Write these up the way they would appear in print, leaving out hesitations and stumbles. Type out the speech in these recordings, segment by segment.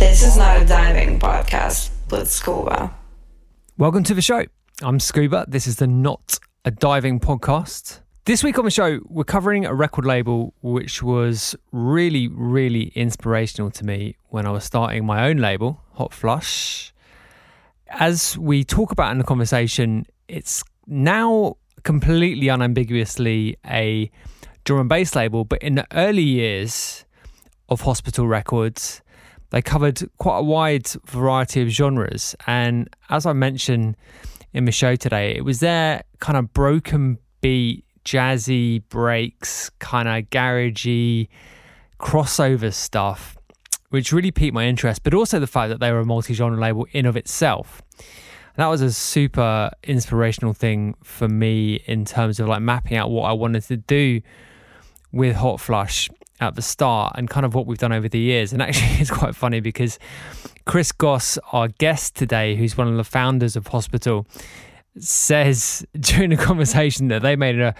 This is not a diving podcast with Scuba. Welcome to the show. I'm Scuba. This is the Not a Diving podcast. This week on the show, we're covering a record label which was really, really inspirational to me when I was starting my own label, Hot Flush. As we talk about in the conversation, it's now completely unambiguously a drum and bass label, but in the early years of Hospital Records, they covered quite a wide variety of genres. And as I mentioned in the show today, it was their kind of broken beat, jazzy breaks, kind of garagey crossover stuff, which really piqued my interest, but also the fact that they were a multi-genre label in of itself. And that was a super inspirational thing for me in terms of like mapping out what I wanted to do with Hot Flush at the start and kind of what we've done over the years. And actually it's quite funny because Chris Goss, our guest today, who's one of the founders of Hospital, says during the conversation that they made a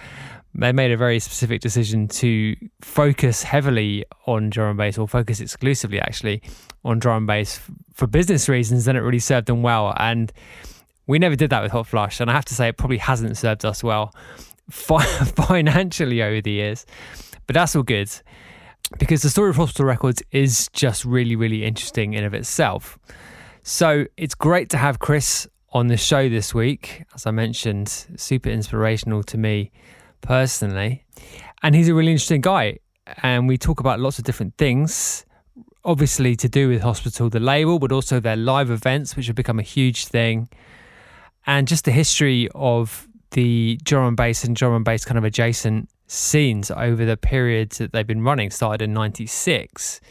very specific decision to focus heavily on drum and bass, or focus exclusively actually on drum and bass for business reasons, and it really served them well. And we never did that with Hot Flush, and I have to say it probably hasn't served us well financially over the years. But that's all good, because the story of Hospital Records is just really, really interesting in of itself. So it's great to have Chris on the show this week. As I mentioned, super inspirational to me personally. And he's a really interesting guy. And we talk about lots of different things, obviously to do with Hospital, the label, but also their live events, which have become a huge thing. And just the history of the drum and bass kind of adjacent scenes over the periods that they've been running, started in 96.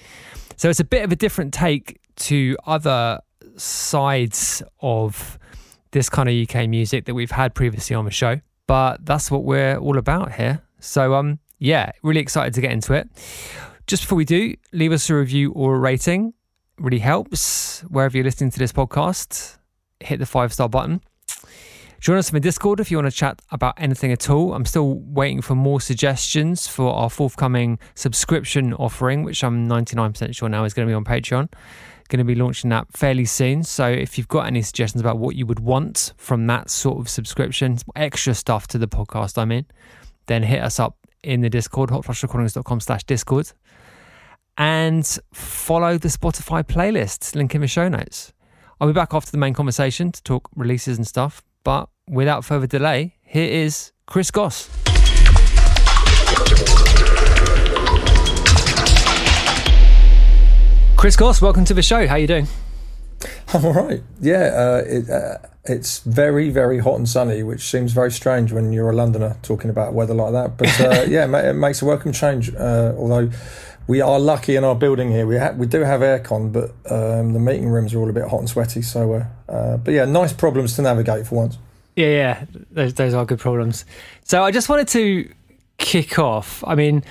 So it's a bit of a different take to other sides of this kind of UK music that we've had previously on the show, but that's what we're all about here. So yeah, really excited to get into it. Just before we do, leave us a review or a rating. It really helps. Wherever you're listening to this podcast, hit the 5-star button. Join us on Discord if you want to chat about anything at all. I'm still waiting for more suggestions for our forthcoming subscription offering, which I'm 99% sure now is going to be on Patreon. Going to be launching that fairly soon. So if you've got any suggestions about what you would want from that sort of subscription, extra stuff to the podcast I'm in, then hit us up in the Discord, hotflushrecordings.com/Discord. And follow the Spotify playlist, link in the show notes. I'll be back after the main conversation to talk releases and stuff. But without further delay, here is Chris Goss. Chris Goss, welcome to the show. How are you doing? I'm all right. Yeah, it's very, very hot and sunny, which seems very strange when you're a Londoner talking about weather like that. But yeah, it makes a welcome change. Although we are lucky in our building here, we do have aircon, but the meeting rooms are all a bit hot and sweaty. So, but yeah, nice problems to navigate for once. Yeah, those are good problems. So I just wanted to kick off. I mean,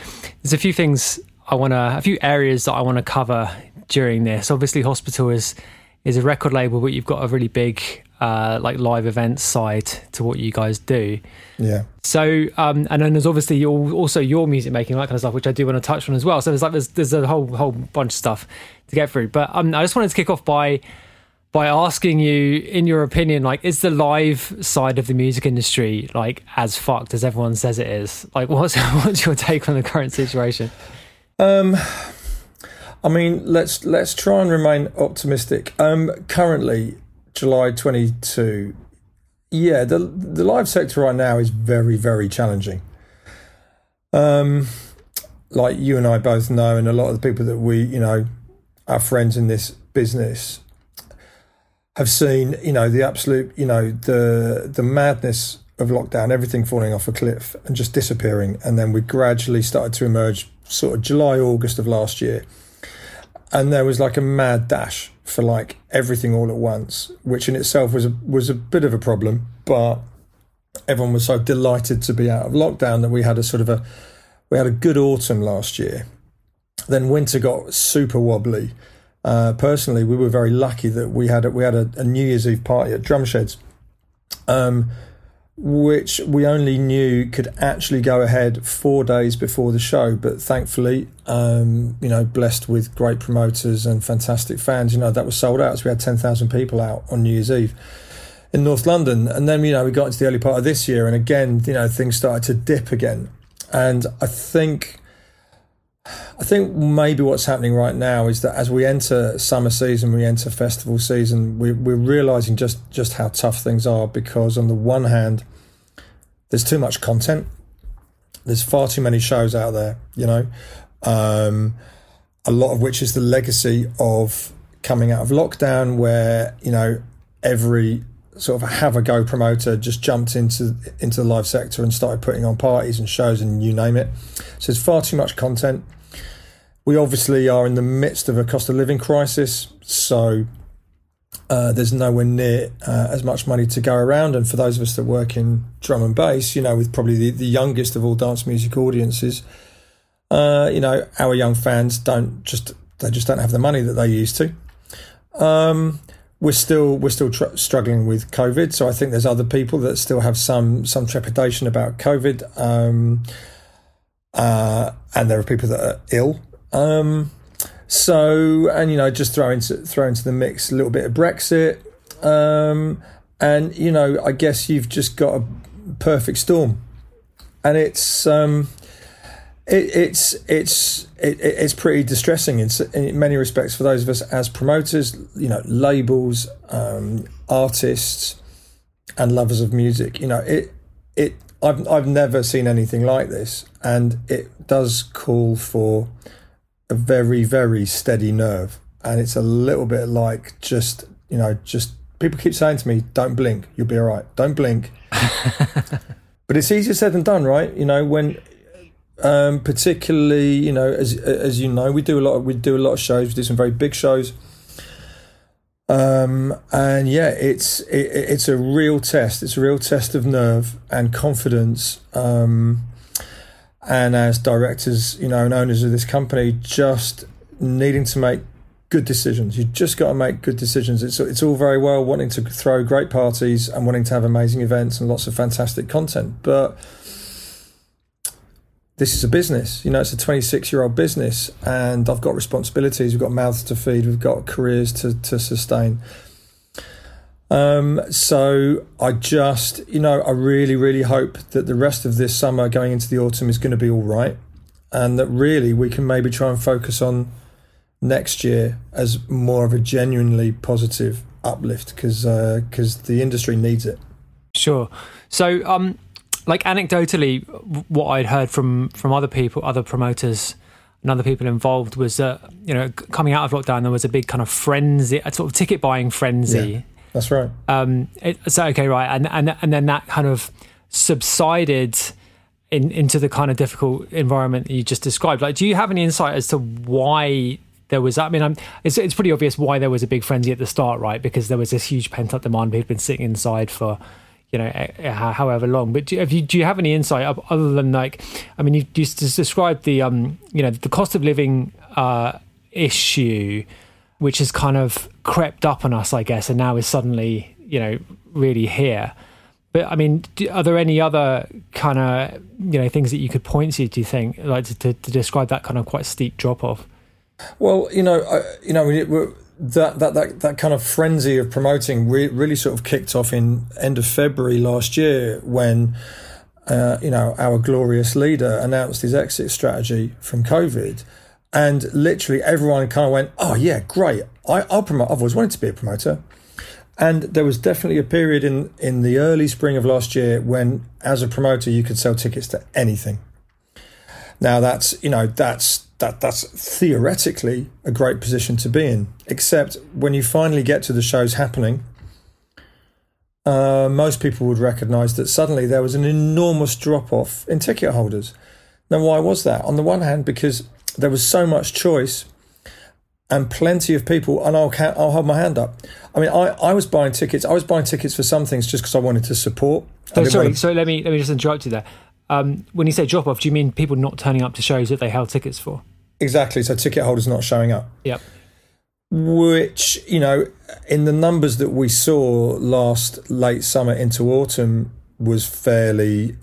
there's a few areas that I want to cover during this. Obviously, Hospital is a record label, but you've got a really big like live events side to what you guys do. Yeah. So and then there's obviously your music making, that kind of stuff, which I do want to touch on as well. So there's a whole bunch of stuff to get through. But I just wanted to kick off by asking you, in your opinion, like, is the live side of the music industry like as fucked as everyone says it is? Like, what's your take on the current situation? I mean, let's try and remain optimistic. Currently, July 22. Yeah, the live sector right now is very, very challenging. Like you and I both know, and a lot of the people that our friends in this business have seen, the absolute, the madness of lockdown, everything falling off a cliff and just disappearing. And then we gradually started to emerge sort of July, August of last year. And there was like a mad dash for like everything all at once, which in itself was a bit of a problem. But everyone was so delighted to be out of lockdown that we had a good autumn last year. Then winter got super wobbly. Personally, we were very lucky that we had a New Year's Eve party at Drumsheds, which we only knew could actually go ahead 4 days before the show. But thankfully, blessed with great promoters and fantastic fans, that was sold out. So we had 10,000 people out on New Year's Eve in North London. And then, we got into the early part of this year. And again, things started to dip again. And I think maybe what's happening right now is that as we enter summer season, we enter festival season, we're realising just how tough things are, because on the one hand, there's too much content. There's far too many shows out there, a lot of which is the legacy of coming out of lockdown where, every sort of have-a-go promoter just jumped into the live sector and started putting on parties and shows and you name it. So there's far too much content. We obviously are in the midst of a cost of living crisis, so there's nowhere near as much money to go around. And for those of us that work in drum and bass, with probably the youngest of all dance music audiences, our young fans don't have the money that they used to. We're still struggling with COVID, so I think there's other people that still have some trepidation about COVID, and there are people that are ill. Just throw into the mix a little bit of Brexit, I guess you've just got a perfect storm, and it's pretty distressing in many respects for those of us as promoters, labels, artists, and lovers of music. I've never seen anything like this, and it does call for a very, very steady nerve. And it's a little bit like just people keep saying to me, don't blink, you'll be all right. Don't blink. But it's easier said than done, right? When particularly, as we do a lot of shows, we do some very big shows. And yeah, it's a real test. It's a real test of nerve and confidence. And as directors, and owners of this company, just needing to make good decisions. You just got to make good decisions. It's all very well wanting to throw great parties and wanting to have amazing events and lots of fantastic content, but this is a business. It's a 26-year-old business, and I've got responsibilities. We've got mouths to feed. We've got careers to sustain. So I just, I really, really hope that the rest of this summer going into the autumn is going to be all right, and that really we can maybe try and focus on next year as more of a genuinely positive uplift, because the industry needs it. Sure. So, like, anecdotally, what I'd heard from other people, other promoters, and other people involved was that, you know, coming out of lockdown, there was a big kind of frenzy, a sort of ticket buying frenzy. Yeah, that's right. And then that kind of subsided into the kind of difficult environment that you just described. Like, do you have any insight as to why there was that? I mean, it's pretty obvious why there was a big frenzy at the start, right? Because there was this huge pent-up demand. People had been sitting inside for, you know, however long. But do you have any insight other than, like, I mean, you described the, you know, the cost of living issue, which has kind of crept up on us, I guess, and now is suddenly, you know, really here. But I mean, are there any other kind of, you know, things that you could point to, do you think, like, to describe that kind of quite steep drop off? Well, that kind of frenzy of promoting really sort of kicked off in end of February last year when, our glorious leader announced his exit strategy from COVID. And literally everyone kind of went, oh, yeah, great. I'll promote. I've always wanted to be a promoter. And there was definitely a period in the early spring of last year when, as a promoter, you could sell tickets to anything. Now, that's theoretically a great position to be in, except when you finally get to the shows happening, most people would recognise that suddenly there was an enormous drop-off in ticket holders. Now, why was that? On the one hand, because there was so much choice and plenty of people, and I'll hold my hand up. I mean, I was buying tickets. I was buying tickets for some things just because I wanted to support. So let me just interrupt you there. When you say drop-off, do you mean people not turning up to shows that they held tickets for? Exactly, so ticket holders not showing up. Yep. Which, you know, in the numbers that we saw last late summer into autumn was fairly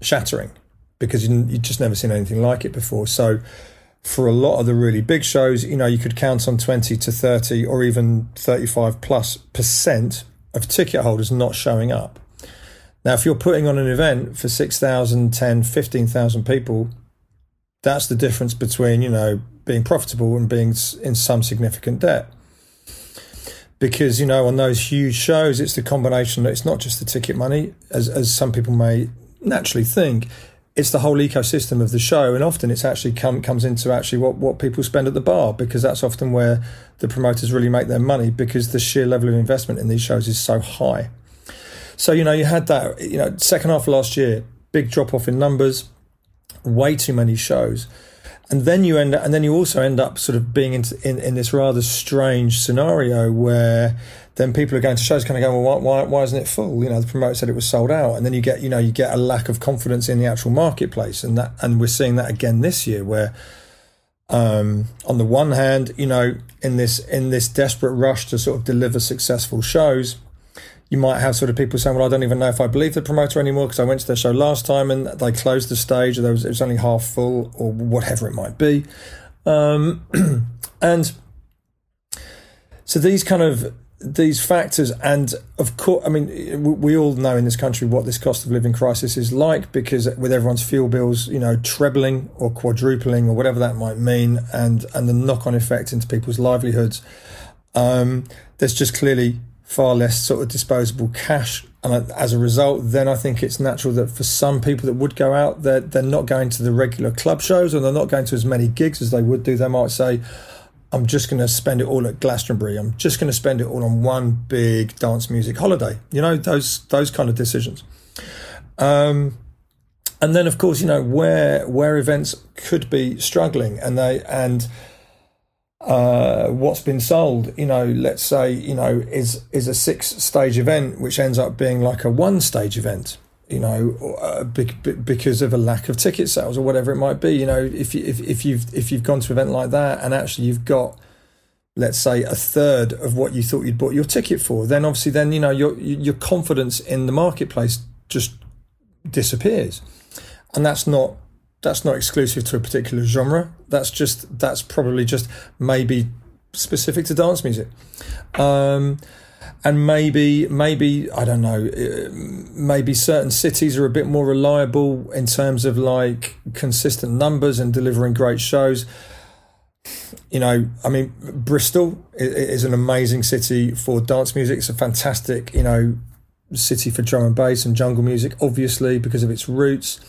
shattering, because you'd just never seen anything like it before. So for a lot of the really big shows, you know, you could count on 20 to 30 or even 35%+ of ticket holders not showing up. Now, if you're putting on an event for 6,000, 10, 15,000 people, that's the difference between, you know, being profitable and being in some significant debt. Because, you know, on those huge shows, it's the combination that it's not just the ticket money, as some people may naturally think. It's the whole ecosystem of the show, and often it's actually comes into actually what people spend at the bar, because that's often where the promoters really make their money, because the sheer level of investment in these shows is so high. So, you know, you had that, you know, second half of last year, big drop off in numbers, way too many shows. And then you also end up sort of being in this rather strange scenario where then people are going to shows kind of going, well, why isn't it full? You know, the promoter said it was sold out. And then you get a lack of confidence in the actual marketplace. And we're seeing that again this year where, on the one hand, you know, in this desperate rush to sort of deliver successful shows, you might have sort of people saying, well, I don't even know if I believe the promoter anymore because I went to their show last time and they closed the stage, or it was only half full, or whatever it might be. And so these factors, and of course, I mean, we all know in this country what this cost of living crisis is like, because with everyone's fuel bills, you know, trebling or quadrupling or whatever that might mean, and the knock-on effect into people's livelihoods, there's just clearly far less sort of disposable cash, and as a result, then I think it's natural that for some people that would go out, they're not going to the regular club shows, or they're not going to as many gigs as they would do. They might say, I'm just going to spend it all at Glastonbury, I'm just going to spend it all on one big dance music holiday, you know, those kind of decisions. And then, of course, you know, where events could be struggling and what's been sold, you know, let's say, you know, is a 6-stage event which ends up being like a 1-stage event, you know, because of a lack of ticket sales or whatever it might be. You know, if you've gone to an event like that and actually you've got, let's say, a third of what you thought you'd bought your ticket for, then obviously then, you know, your confidence in the marketplace just disappears, and that's not exclusive to a particular genre. That's probably just maybe specific to dance music. And maybe, I don't know, maybe certain cities are a bit more reliable in terms of like consistent numbers and delivering great shows. You know, I mean, Bristol is an amazing city for dance music. It's a fantastic, you know, city for drum and bass and jungle music, obviously, because of its roots.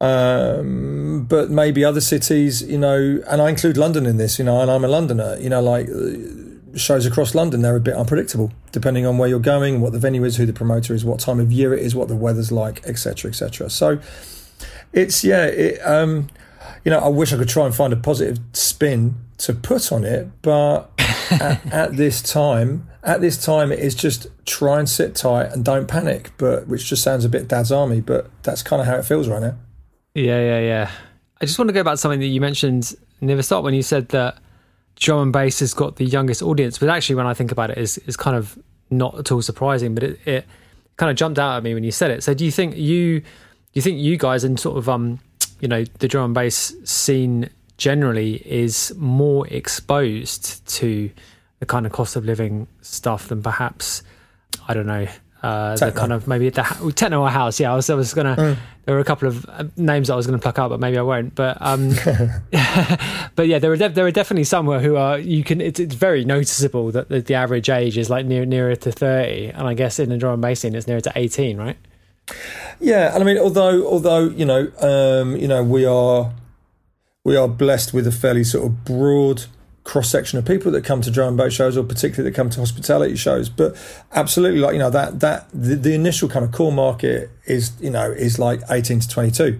But maybe other cities, you know, and I include London in this, you know, and I'm a Londoner, you know, like shows across London, they're a bit unpredictable, depending on where you're going, what the venue is, who the promoter is, what time of year it is, what the weather's like, etc., etc. So it's, yeah, it, you know, I wish I could try and find a positive spin to put on it, but at this time it is just try and sit tight and don't panic, but which just sounds a bit Dad's Army, but that's kind of how it feels right now. Yeah. I just want to go back to something that you mentioned near the start when you said that drum and bass has got the youngest audience, but actually when I think about it, it's kind of not at all surprising, but it kind of jumped out at me when you said it. So do you think you guys in sort of you know, the drum and bass scene generally is more exposed to the kind of cost of living stuff than perhaps, I don't know, the kind of maybe the techno or house? Yeah, I was gonna. There were a couple of names I was gonna pluck out, but maybe I won't. But but yeah, there are definitely some who are. You can. It's very noticeable that the average age is like nearer to 30, and I guess in the drum and bass scene, it's nearer to 18, right? Yeah, and I mean, although you know, we are blessed with a fairly sort of broad cross-section of people that come to drum and bass shows, or particularly that come to hospitality shows, but absolutely, like, you know, the initial kind of core market is, you know, is like 18 to 22,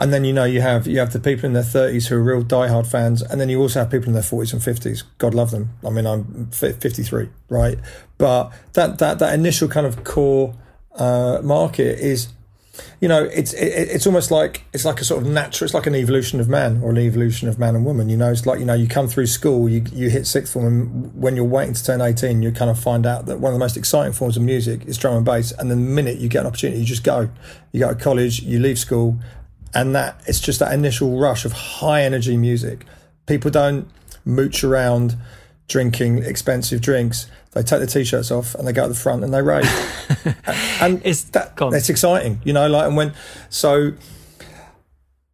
and then, you know, you have the people in their 30s who are real diehard fans, and then you also have people in their 40s and 50s, God love them. I mean, I'm 53, right? But that initial kind of core market is, you know, it's almost like it's like a sort of natural, it's like an evolution of man, or an evolution of man and woman. You know, it's like, you know, you come through school, you hit sixth form, and when you're waiting to turn 18, you kind of find out that one of the most exciting forms of music is drum and bass. And the minute you get an opportunity, you just go. You go to college, you leave school, and that it's just that initial rush of high energy music. People don't mooch around drinking expensive drinks. They take their t-shirts off and they go to the front and they rave, and it's exciting, you know. Like, and when so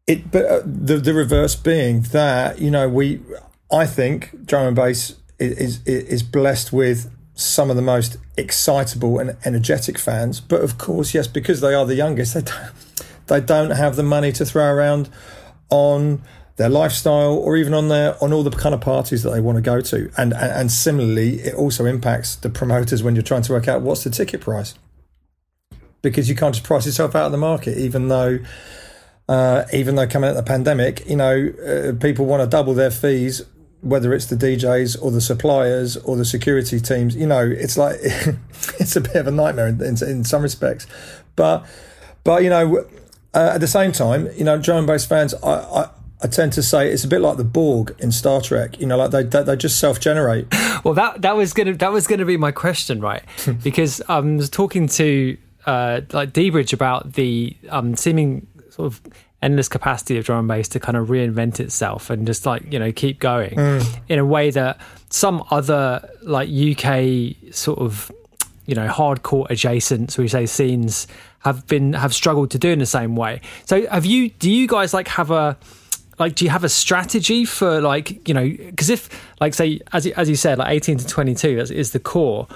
it, but the reverse being that, you know, I think drum and bass is blessed with some of the most excitable and energetic fans. But of course, yes, because they are the youngest, they don't have the money to throw around on their lifestyle, or even on all the kind of parties that they want to go to. And similarly, it also impacts the promoters when you're trying to work out what's the ticket price, because you can't just price yourself out of the market, even though coming out of the pandemic, you know, people want to double their fees, whether it's the DJs or the suppliers or the security teams. You know, it's like it's a bit of a nightmare in some respects, but you know, at the same time, you know, drum and bass fans, I tend to say it's a bit like the Borg in Star Trek, you know, like they just self-generate. Well, that was gonna be my question, right? Because I was talking to like Debridge about the seeming sort of endless capacity of drum and bass to kind of reinvent itself and just, like, you know, keep going in a way that some other, like, UK sort of, you know, hardcore adjacent, so we say, scenes have struggled to do in the same way. So do you guys like have a, like, do you have a strategy for, like, you know, because if, like, say, as you said, like 18 to 22 is the core,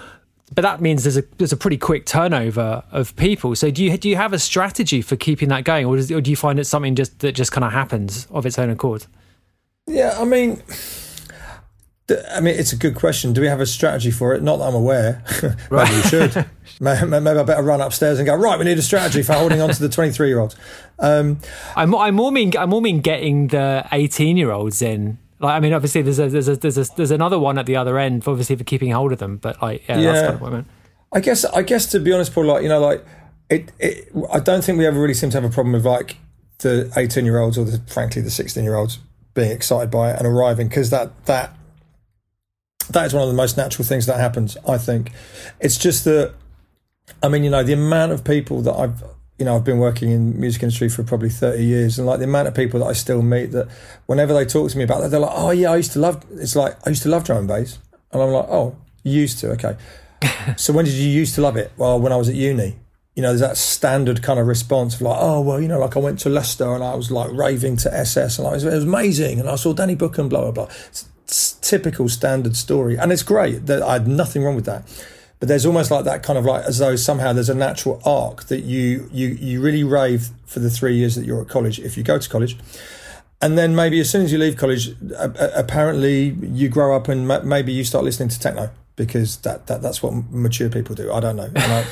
but that means there's a pretty quick turnover of people. So do you have a strategy for keeping that going, or do you find it's something that just kind of happens of its own accord? Yeah, I mean, it's a good question. Do we have a strategy for it? Not that I'm aware. Right. Maybe we should. Maybe I better run upstairs and go, right, we need a strategy for holding on to the 23-year-olds. I more mean getting the 18-year-olds in. Like, I mean, obviously there's another one at the other end, obviously, for keeping hold of them. But, like, yeah. That's kind of what I meant. I guess to be honest, Paul, like, you know, like it. I don't think we ever really seem to have a problem with, like, the 18-year-olds or frankly the 16-year-olds being excited by it and arriving, because that is one of the most natural things that happens, I think. It's just that, I mean, you know, the amount of people that I've been working in the music industry for probably 30 years, and, like, the amount of people that I still meet that whenever they talk to me about that, they're like, oh, yeah, I used to love drum and bass. And I'm like, oh, you used to, okay. So when did you used to love it? Well, when I was at uni. You know, there's that standard kind of response of, like, oh, well, you know, like, I went to Leicester and I was, like, raving to SS and, like, it was amazing, and I saw Danny Book and blah, blah, blah. It's typical standard story, and it's great. That I had nothing wrong with that, But there's almost like that kind of like as though somehow there's a natural arc that you really rave for the 3 years that you're at college, if you go to college. And then maybe as soon as you leave college, apparently you grow up and maybe you start listening to techno because that's what mature people do. I don't know. And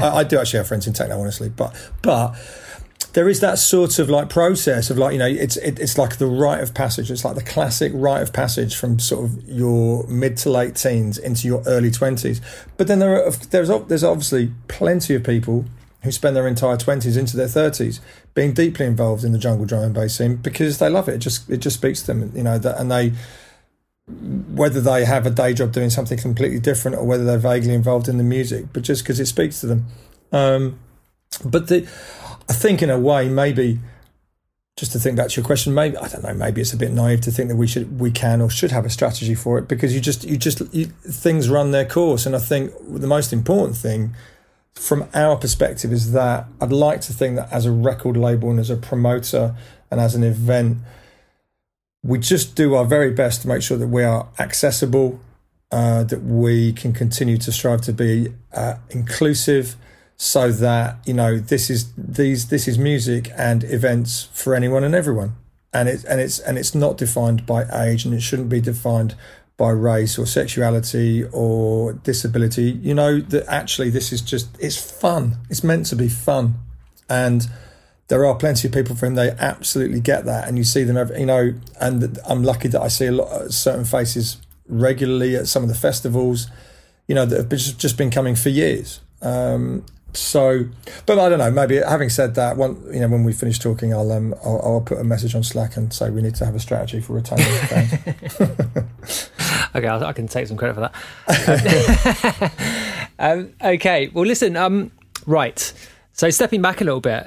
I do actually have friends in techno, honestly. But there is that sort of like process of like, you know, it's like the rite of passage. It's like the classic rite of passage from sort of your mid to late teens into your early 20s. But then there's obviously plenty of people who spend their entire 20s into their 30s being deeply involved in the jungle drum and bass scene because they love it. It just speaks to them, you know, and they, whether they have a day job doing something completely different or whether they're vaguely involved in the music, but just because it speaks to them. I think in a way, maybe, just to think back to your question, maybe, I don't know, maybe it's a bit naive to think that we can or should have a strategy for it because you things run their course. And I think the most important thing from our perspective is that I'd like to think that as a record label and as a promoter and as an event, we just do our very best to make sure that we are accessible, that we can continue to strive to be inclusive, so that, you know, this is music and events for anyone and everyone, and it's not defined by age, and it shouldn't be defined by race or sexuality or disability. You know, that actually this is just, it's fun. It's meant to be fun, and there are plenty of people for whom they absolutely get that, and you see them every, you know. And I'm lucky that I see a lot of certain faces regularly at some of the festivals, you know, that have just been coming for years. So, but I don't know, maybe having said that, when we finish talking, I'll put a message on Slack and say we need to have a strategy for retaining the fans. Okay, I can take some credit for that. Okay, well, listen, right. So stepping back a little bit,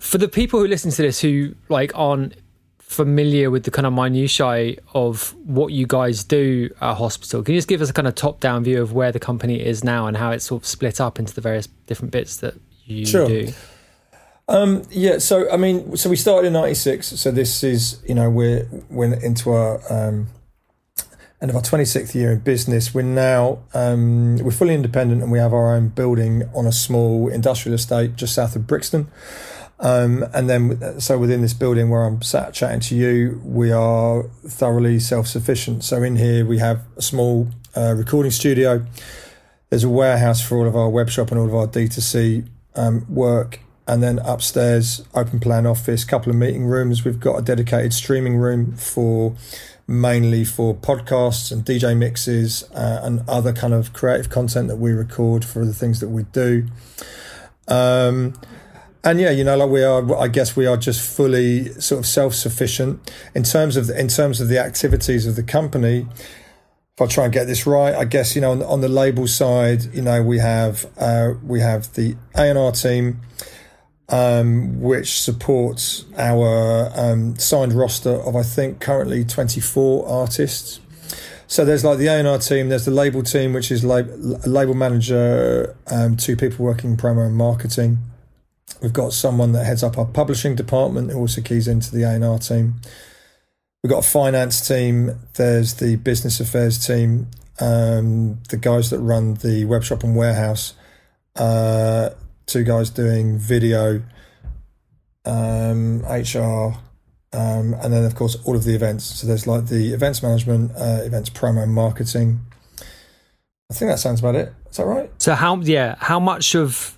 for the people who listen to this who like aren't familiar with the kind of minutiae of what you guys do at Hospital, can you just give us a kind of top-down view of where the company is now and how it's sort of split up into the various different bits that you do? So we started in 96, so this is, you know, we're into our end of our 26th year in business. We're now we're fully independent, and we have our own building on a small industrial estate just south of Brixton. And then, so within this building where I'm sat chatting to you, we are thoroughly self-sufficient. So in here we have a small recording studio. There's a warehouse for all of our web shop and all of our D2C work. And then upstairs, open plan office, couple of meeting rooms. We've got a dedicated streaming room mainly for podcasts and DJ mixes and other kind of creative content that we record for the things that we do. And yeah, you know, like we are just fully sort of self-sufficient in terms of the activities of the company. If I try and get this right, I guess, you know, on the label side, you know, we have the A&R team, which supports our signed roster of, I think, currently 24 artists. So there's like the A&R team, there's the label team, which is label manager, 2 people working promo and marketing. We've got someone that heads up our publishing department who also keys into the A&R team. We've got a finance team. There's the business affairs team, the guys that run the web shop and warehouse, 2 guys doing video, HR, and then, of course, all of the events. So there's like the events management, events promo and marketing. I think that sounds about it. Is that right? So how much of...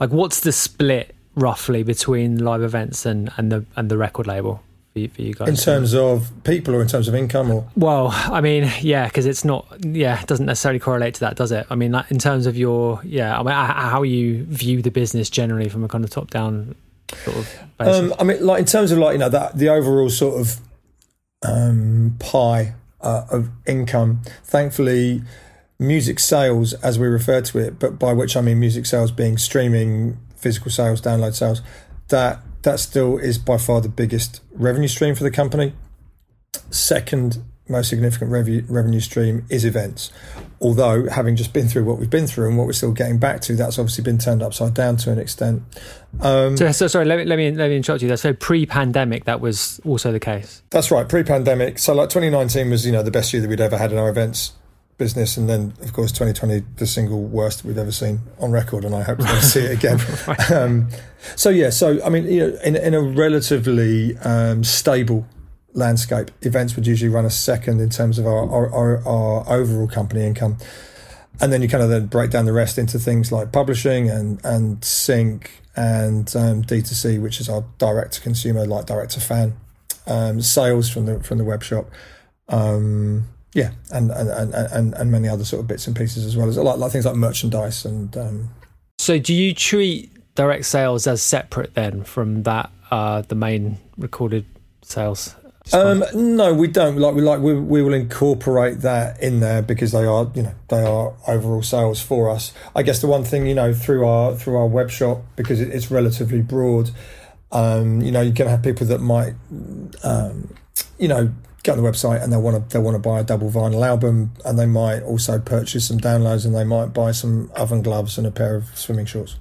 like, what's the split roughly between live events and the record label for you guys? In terms of people or in terms of income? Or? Well, I mean, yeah, because it's not, yeah, it doesn't necessarily correlate to that, does it? I mean, in terms of your, yeah, I mean, how you view the business generally from a kind of top-down sort of basis? I mean, like, in terms of, like, you know, the overall sort of pie of income, thankfully... music sales, as we refer to it, but by which I mean music sales being streaming, physical sales, download sales, that still is by far the biggest revenue stream for the company. Second most significant revenue stream is events, although having just been through what we've been through and what we're still getting back to, that's obviously been turned upside down to an extent. So sorry, let me interrupt you there. So pre-pandemic, that was also the case? That's right, pre-pandemic. So like 2019 was, you know, the best year that we'd ever had in our events business, and then of course 2020, the single worst we've ever seen on record, and I hope we don't see it again. So I mean, you know, in a relatively stable landscape, events would usually run us second in terms of our overall company income, and then you kind of then break down the rest into things like publishing and sync and D2C, which is our direct to consumer, like direct to fan, sales from the web shop, and many other sort of bits and pieces, as well as like things like merchandise and. So do you treat direct sales as separate then from that the main recorded sales? No, we don't. We will incorporate that in there because they are overall sales for us. I guess the one thing, you know, through our web shop, because it's relatively broad, you know, you can have people that might, you know, go on the website and they want to buy a double vinyl album, and they might also purchase some downloads, and they might buy some oven gloves and a pair of swimming shorts.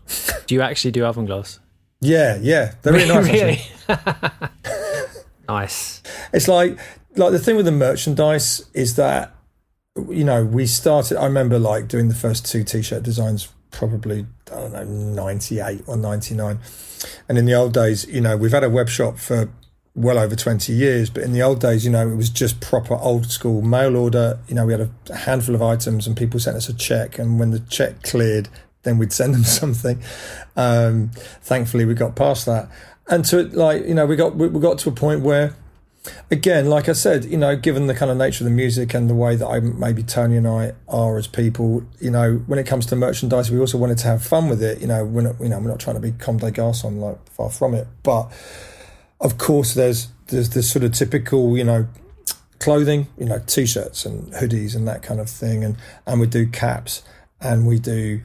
Do you actually do oven gloves? Yeah, they're really nice. Really? Nice. It's like the thing with the merchandise is that, you know, we started, I remember like doing the first two t-shirt designs probably, I don't know, 98 or 99. And in the old days, you know, we've had a web shop for well over 20 years, but in the old days, you know, it was just proper old school mail order. You know, we had a handful of items and people sent us a check, and when the check cleared, then we'd send them something. Thankfully, we got past that. And to like, you know, we got to a point where, again, like I said, you know, given the kind of nature of the music and the way that maybe Tony and I are as people, you know, when it comes to merchandise, we also wanted to have fun with it. You know, we're not trying to be comme des garçons, like far from it. But of course, there's this sort of typical, you know, clothing, you know, t-shirts and hoodies and that kind of thing, and we do caps. And we do,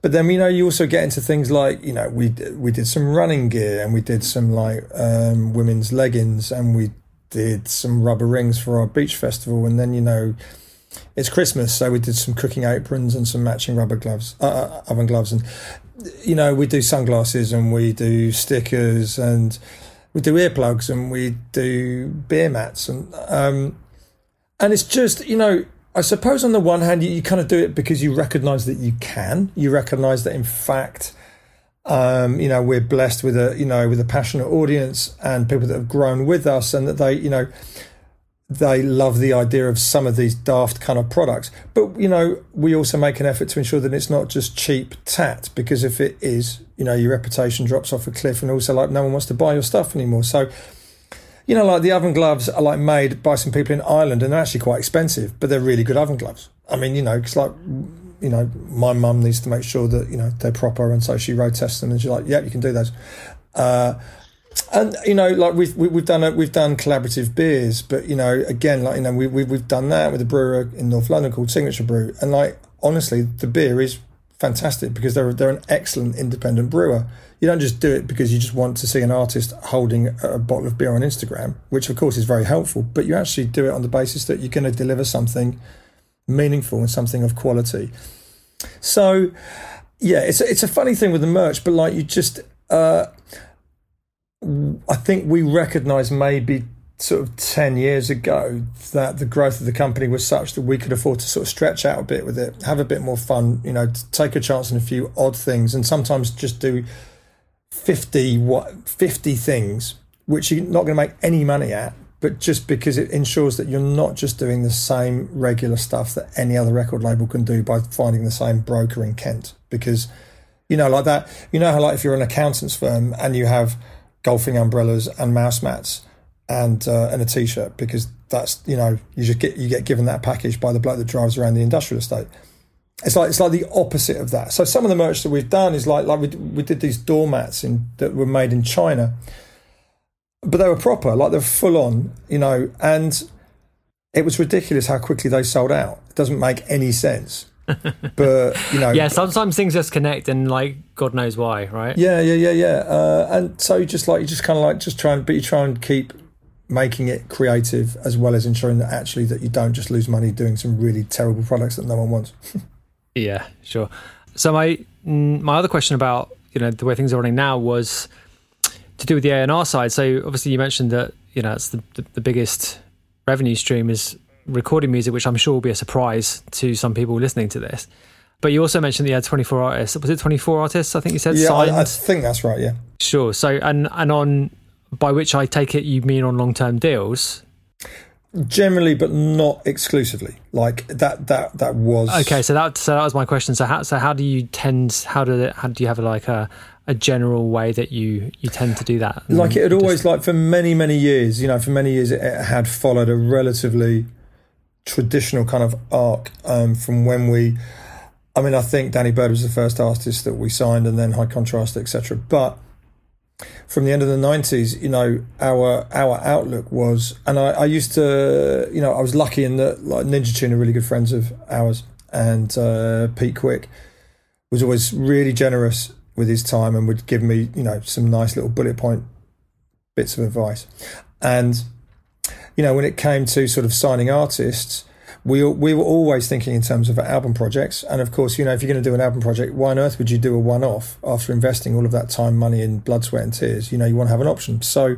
but then, you know, you also get into things like, you know, we did some running gear, and we did some like women's leggings, and we did some rubber rings for our beach festival. And then, you know, it's Christmas, so we did some cooking aprons and some matching rubber gloves, oven gloves. And, you know, we do sunglasses, and we do stickers, and we do earplugs, and we do beer mats. And it's just, you know, I suppose on the one hand, you kind of do it because you recognise that you can. You recognise that, in fact, you know, we're blessed with a passionate audience and people that have grown with us, and that they, you know, they love the idea of some of these daft kind of products. But, you know, we also make an effort to ensure that it's not just cheap tat, because if it is, you know, your reputation drops off a cliff, and also like no one wants to buy your stuff anymore. So, you know, like the oven gloves are like made by some people in Ireland, and they're actually quite expensive, but they're really good oven gloves. I mean, you know, it's like, you know, my mum needs to make sure that, you know, they're proper, and so she road tests them, and she's like, yeah, you can do those. And, you know, like we've done collaborative beers, but, you know, again, like, you know, we've done that with a brewer in North London called Signature Brew, and like, honestly, the beer is fantastic because they're an excellent independent brewer. You don't just do it because you just want to see an artist holding a bottle of beer on Instagram, which of course is very helpful, but you actually do it on the basis that you're going to deliver something meaningful and something of quality. So yeah, it's a funny thing with the merch, but like you just I think we recognise maybe sort of 10 years ago that the growth of the company was such that we could afford to sort of stretch out a bit with it, have a bit more fun, you know, take a chance on a few odd things, and sometimes just do 50 things which you're not going to make any money at, but just because it ensures that you're not just doing the same regular stuff that any other record label can do by finding the same broker in Kent. Because, you know, like that, you know how like if you're an accountant's firm and you have golfing umbrellas and mouse mats and a t-shirt, because that's, you know, you get given that package by the bloke that drives around the industrial estate. It's like the opposite of that. So some of the merch that we've done is like we did these doormats that were made in China, but they were proper, like they're full on, you know, and it was ridiculous how quickly they sold out. It doesn't make any sense. But, you know, yeah, sometimes things just connect, and like God knows why, right? Yeah. And so you just like you try and keep making it creative, as well as ensuring that actually that you don't just lose money doing some really terrible products that no one wants. Yeah, sure. So my other question about, you know, the way things are running now was to do with the A&R side. So obviously you mentioned that, you know, it's the biggest revenue stream is recording music, which I'm sure will be a surprise to some people listening to this. But you also mentioned that you had 24 artists. Was it 24 artists, I think you said? Yeah, signed? I think that's right, yeah. Sure. So, and on, by which I take it you mean on long-term deals? Generally, but not exclusively. Like that was... Okay, so that was my question. So how do you have like a general way that you tend to do that? Like it had always, like for many years it had followed a relatively traditional kind of arc from when we... I mean, I think Danny Byrd was the first artist that we signed, and then High Contrast, etc. But from the end of the 90s, you know, our outlook was, and I used to, you know, I was lucky in that like Ninja Tune are really good friends of ours, and Pete Quick was always really generous with his time and would give me, you know, some nice little bullet point bits of advice. And, you know, when it came to sort of signing artists, We were always thinking in terms of album projects. And of course, you know, if you're going to do an album project, why on earth would you do a one-off after investing all of that time, money and blood, sweat and tears? You know, you want to have an option. So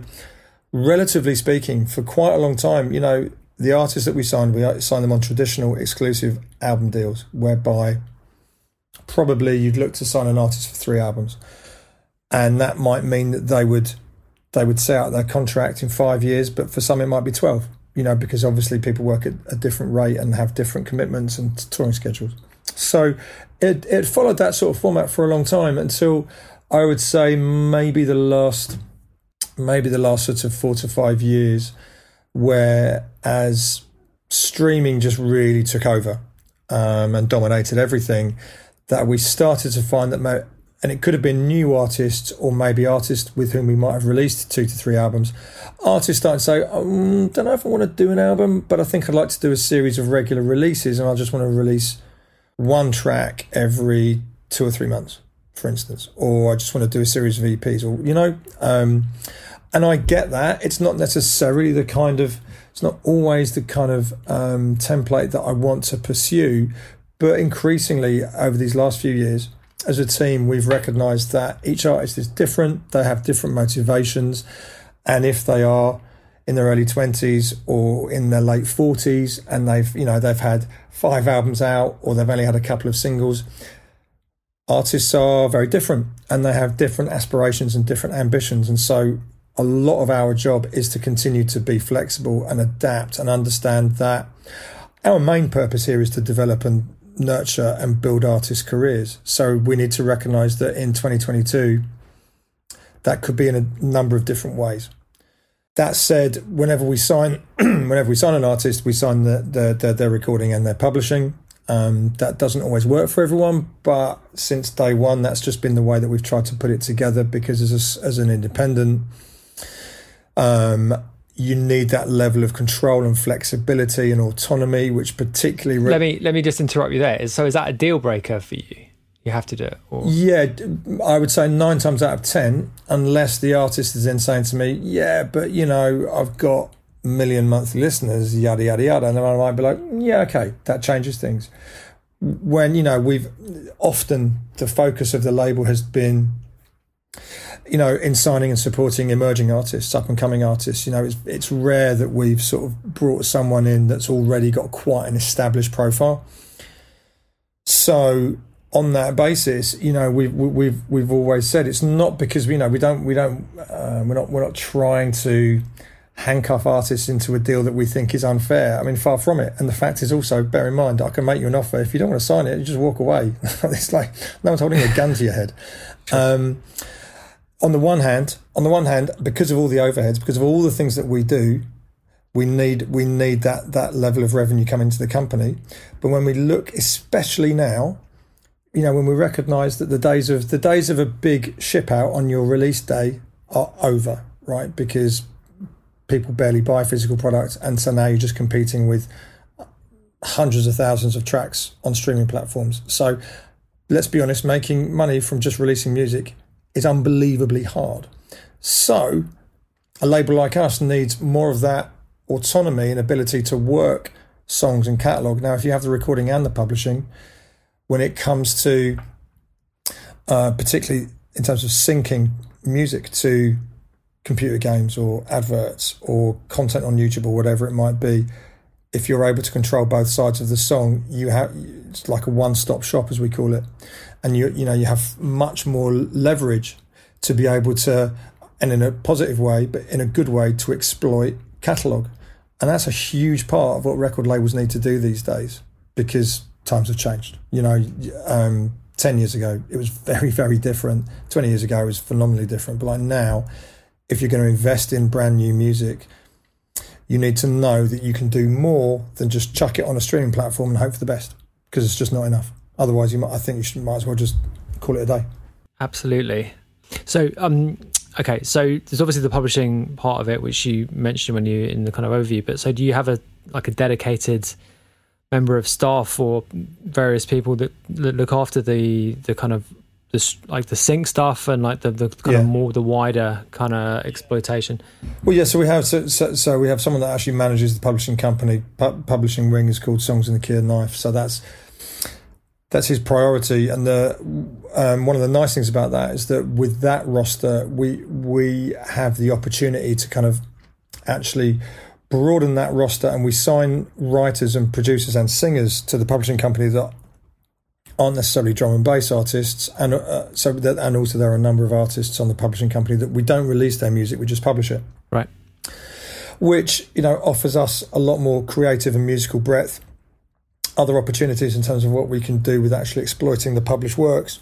relatively speaking, for quite a long time, you know, the artists that we signed them on traditional exclusive album deals, whereby probably you'd look to sign an artist for 3 albums. And that might mean that they would set out their contract in 5 years, but for some it might be 12. You know, because obviously people work at a different rate and have different commitments and touring schedules. So it followed that sort of format for a long time until I would say maybe the last sort of 4 to 5 years, where as streaming just really took over and dominated everything, that we started to find that, and it could have been new artists or maybe artists with whom we might have released 2 to 3 albums. Artists start to say, I don't know if I want to do an album, but I think I'd like to do a series of regular releases, and I just want to release one track every 2 or 3 months, for instance. Or I just want to do a series of EPs, or, you know. And I get that. It's not necessarily the kind of... It's not always the kind of template that I want to pursue, but increasingly over these last few years... As a team, we've recognised that each artist is different, they have different motivations, and if they are in their early 20s or in their late 40s and they've had 5 albums out or they've only had a couple of singles, artists are very different and they have different aspirations and different ambitions. And so a lot of our job is to continue to be flexible and adapt and understand that our main purpose here is to develop and nurture and build artists' careers. So we need to recognise that in 2022 that could be in a number of different ways. That said, whenever we sign an artist, we sign their recording and their publishing. That doesn't always work for everyone, but since day one that's just been the way that we've tried to put it together, because as an independent, you need that level of control and flexibility and autonomy, which particularly... Let me just interrupt you there. So is that a deal breaker for you? You have to do it? Or... Yeah, I would say 9 times out of 10, unless the artist is then saying to me, yeah, but, you know, I've got a million monthly listeners, yada, yada, yada. And then I might be like, yeah, okay, that changes things. When, you know, we've... Often the focus of the label has been... you know, in signing and supporting emerging artists, up-and-coming artists, you know, it's rare that we've sort of brought someone in that's already got quite an established profile. So on that basis, you know, we've always said it's not because, you know, we're not trying to handcuff artists into a deal that we think is unfair. I mean, far from it. And the fact is also, bear in mind, I can make you an offer. If you don't want to sign it, you just walk away. It's like no one's holding a gun to your head. On the one hand, because of all the overheads, because of all the things that we do, we need that level of revenue coming into the company. But when we look, especially now, you know, when we recognise that the days of a big ship out on your release day are over, right? Because people barely buy physical products, and so now you're just competing with hundreds of thousands of tracks on streaming platforms. So let's be honest, making money from just releasing music is unbelievably hard. So a label like us needs more of that autonomy and ability to work songs and catalogue. Now, if you have the recording and the publishing, when it comes to, particularly in terms of syncing music to computer games or adverts or content on YouTube or whatever it might be, if you're able to control both sides of the song, you have, it's like a one-stop shop, as we call it, and you have much more leverage to be able to, and in a positive way, but in a good way, to exploit catalogue. And that's a huge part of what record labels need to do these days, because times have changed. 10 years ago, it was very, very different. 20 years ago, it was phenomenally different. But like now, if you're going to invest in brand new music, you need to know that you can do more than just chuck it on a streaming platform and hope for the best, because it's just not enough. Otherwise, you might as well just call it a day. Absolutely. So, okay, so there's obviously the publishing part of it, which you mentioned when you in the kind of overview. But so, do you have a dedicated member of staff or various people that look after the kind of the sync stuff and like the kind of more the wider kind of exploitation? Well, yeah. So we have we have someone that actually manages the publishing company. Publishing wing is called Songs in the Key of Knife. So that's his priority. And one of the nice things about that is that with that roster, we have the opportunity to kind of actually broaden that roster, and we sign writers and producers and singers to the publishing company that aren't necessarily drum and bass artists, and also there are a number of artists on the publishing company that we don't release their music, we just publish it. Right. Which, offers us a lot more creative and musical breadth, other opportunities in terms of what we can do with actually exploiting the published works,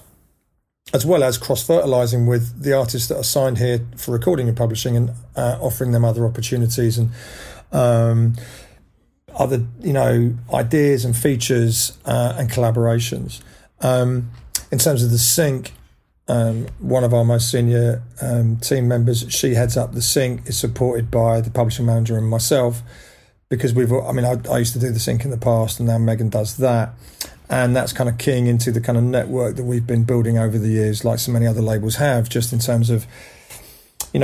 as well as cross-fertilising with the artists that are signed here for recording and publishing, and offering them other opportunities and other, ideas and features and collaborations. In terms of the sync, one of our most senior team members, she heads up the sync, is supported by the publishing manager and myself, because I used to do the sync in the past, and now Megan does that. And that's kind of keying into the kind of network that we've been building over the years, like so many other labels have, just in terms of,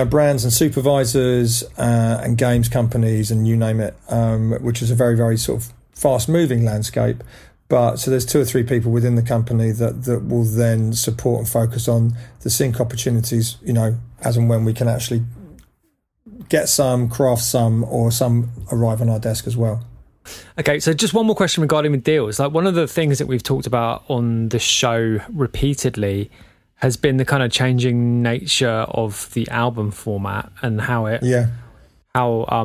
brands and supervisors and games companies and you name it, which is a very, very sort of fast-moving landscape. But so there's two or three people within the company that will then support and focus on the sync opportunities, as and when we can actually get some, craft some, or some arrive on our desk as well. Okay, so just one more question regarding the deals. Like, one of the things that we've talked about on the show repeatedly has been the kind of changing nature of the album format and how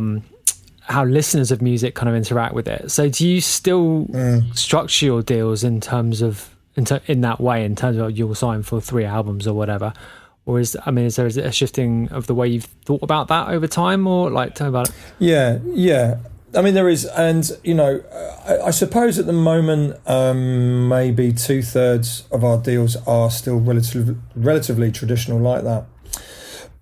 listeners of music kind of interact with it. So do you still structure your deals in terms of in that way, in terms of you'll sign for 3 albums or whatever? Or is there a shifting of the way you've thought about that over time, or like talk about it? Yeah. I mean, there is, and, I suppose at the moment, maybe 2/3 of our deals are still relatively traditional like that.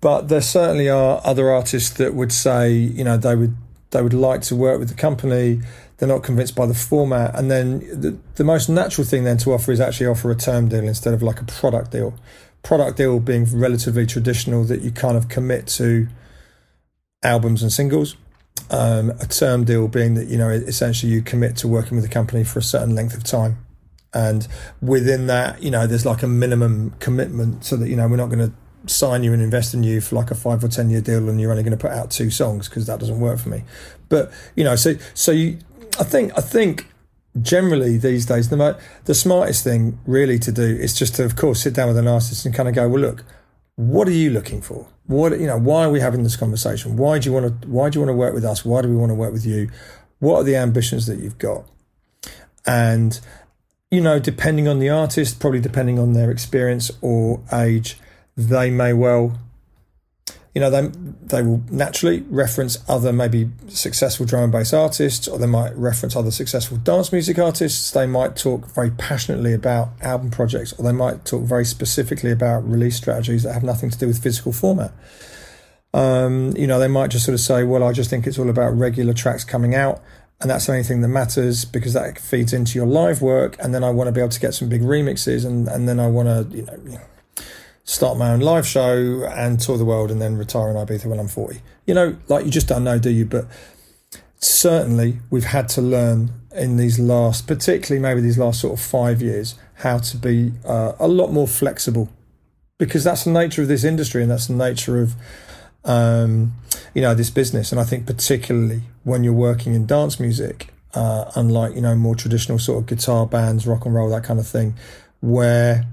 But there certainly are other artists that would say, they would like to work with the company. They're not convinced by the format. And then the most natural thing then to offer is actually offer a term deal instead of like a product deal. Product deal being relatively traditional, that you kind of commit to albums and singles. A term deal being that, essentially you commit to working with the company for a certain length of time. And within that, there's like a minimum commitment, so that, we're not going to sign you and invest in you for like a 5 or 10 year deal and you're only going to put out 2 songs, because that doesn't work for me. But, I think generally these days, the smartest thing really to do is just to, of course, sit down with an artist and kind of go, well, look, what are you looking for? Why are we having this conversation? Why do you want to work with us? Why do we want to work with you? What are the ambitions that you've got? And, depending on the artist, probably depending on their experience or age, they may well, they will naturally reference other maybe successful drum and bass artists, or they might reference other successful dance music artists. They might talk very passionately about album projects, or they might talk very specifically about release strategies that have nothing to do with physical format. They might just sort of say, well, I just think it's all about regular tracks coming out, and that's the only thing that matters, because that feeds into your live work, and then I want to be able to get some big remixes, and then I want to, start my own live show and tour the world and then retire in Ibiza when I'm 40. You just don't know, do you? But certainly we've had to learn in these last sort of 5 years, how to be a lot more flexible, because that's the nature of this industry, and that's the nature of, this business. And I think particularly when you're working in dance music, unlike, you know, more traditional sort of guitar bands, rock and roll, that kind of thing, where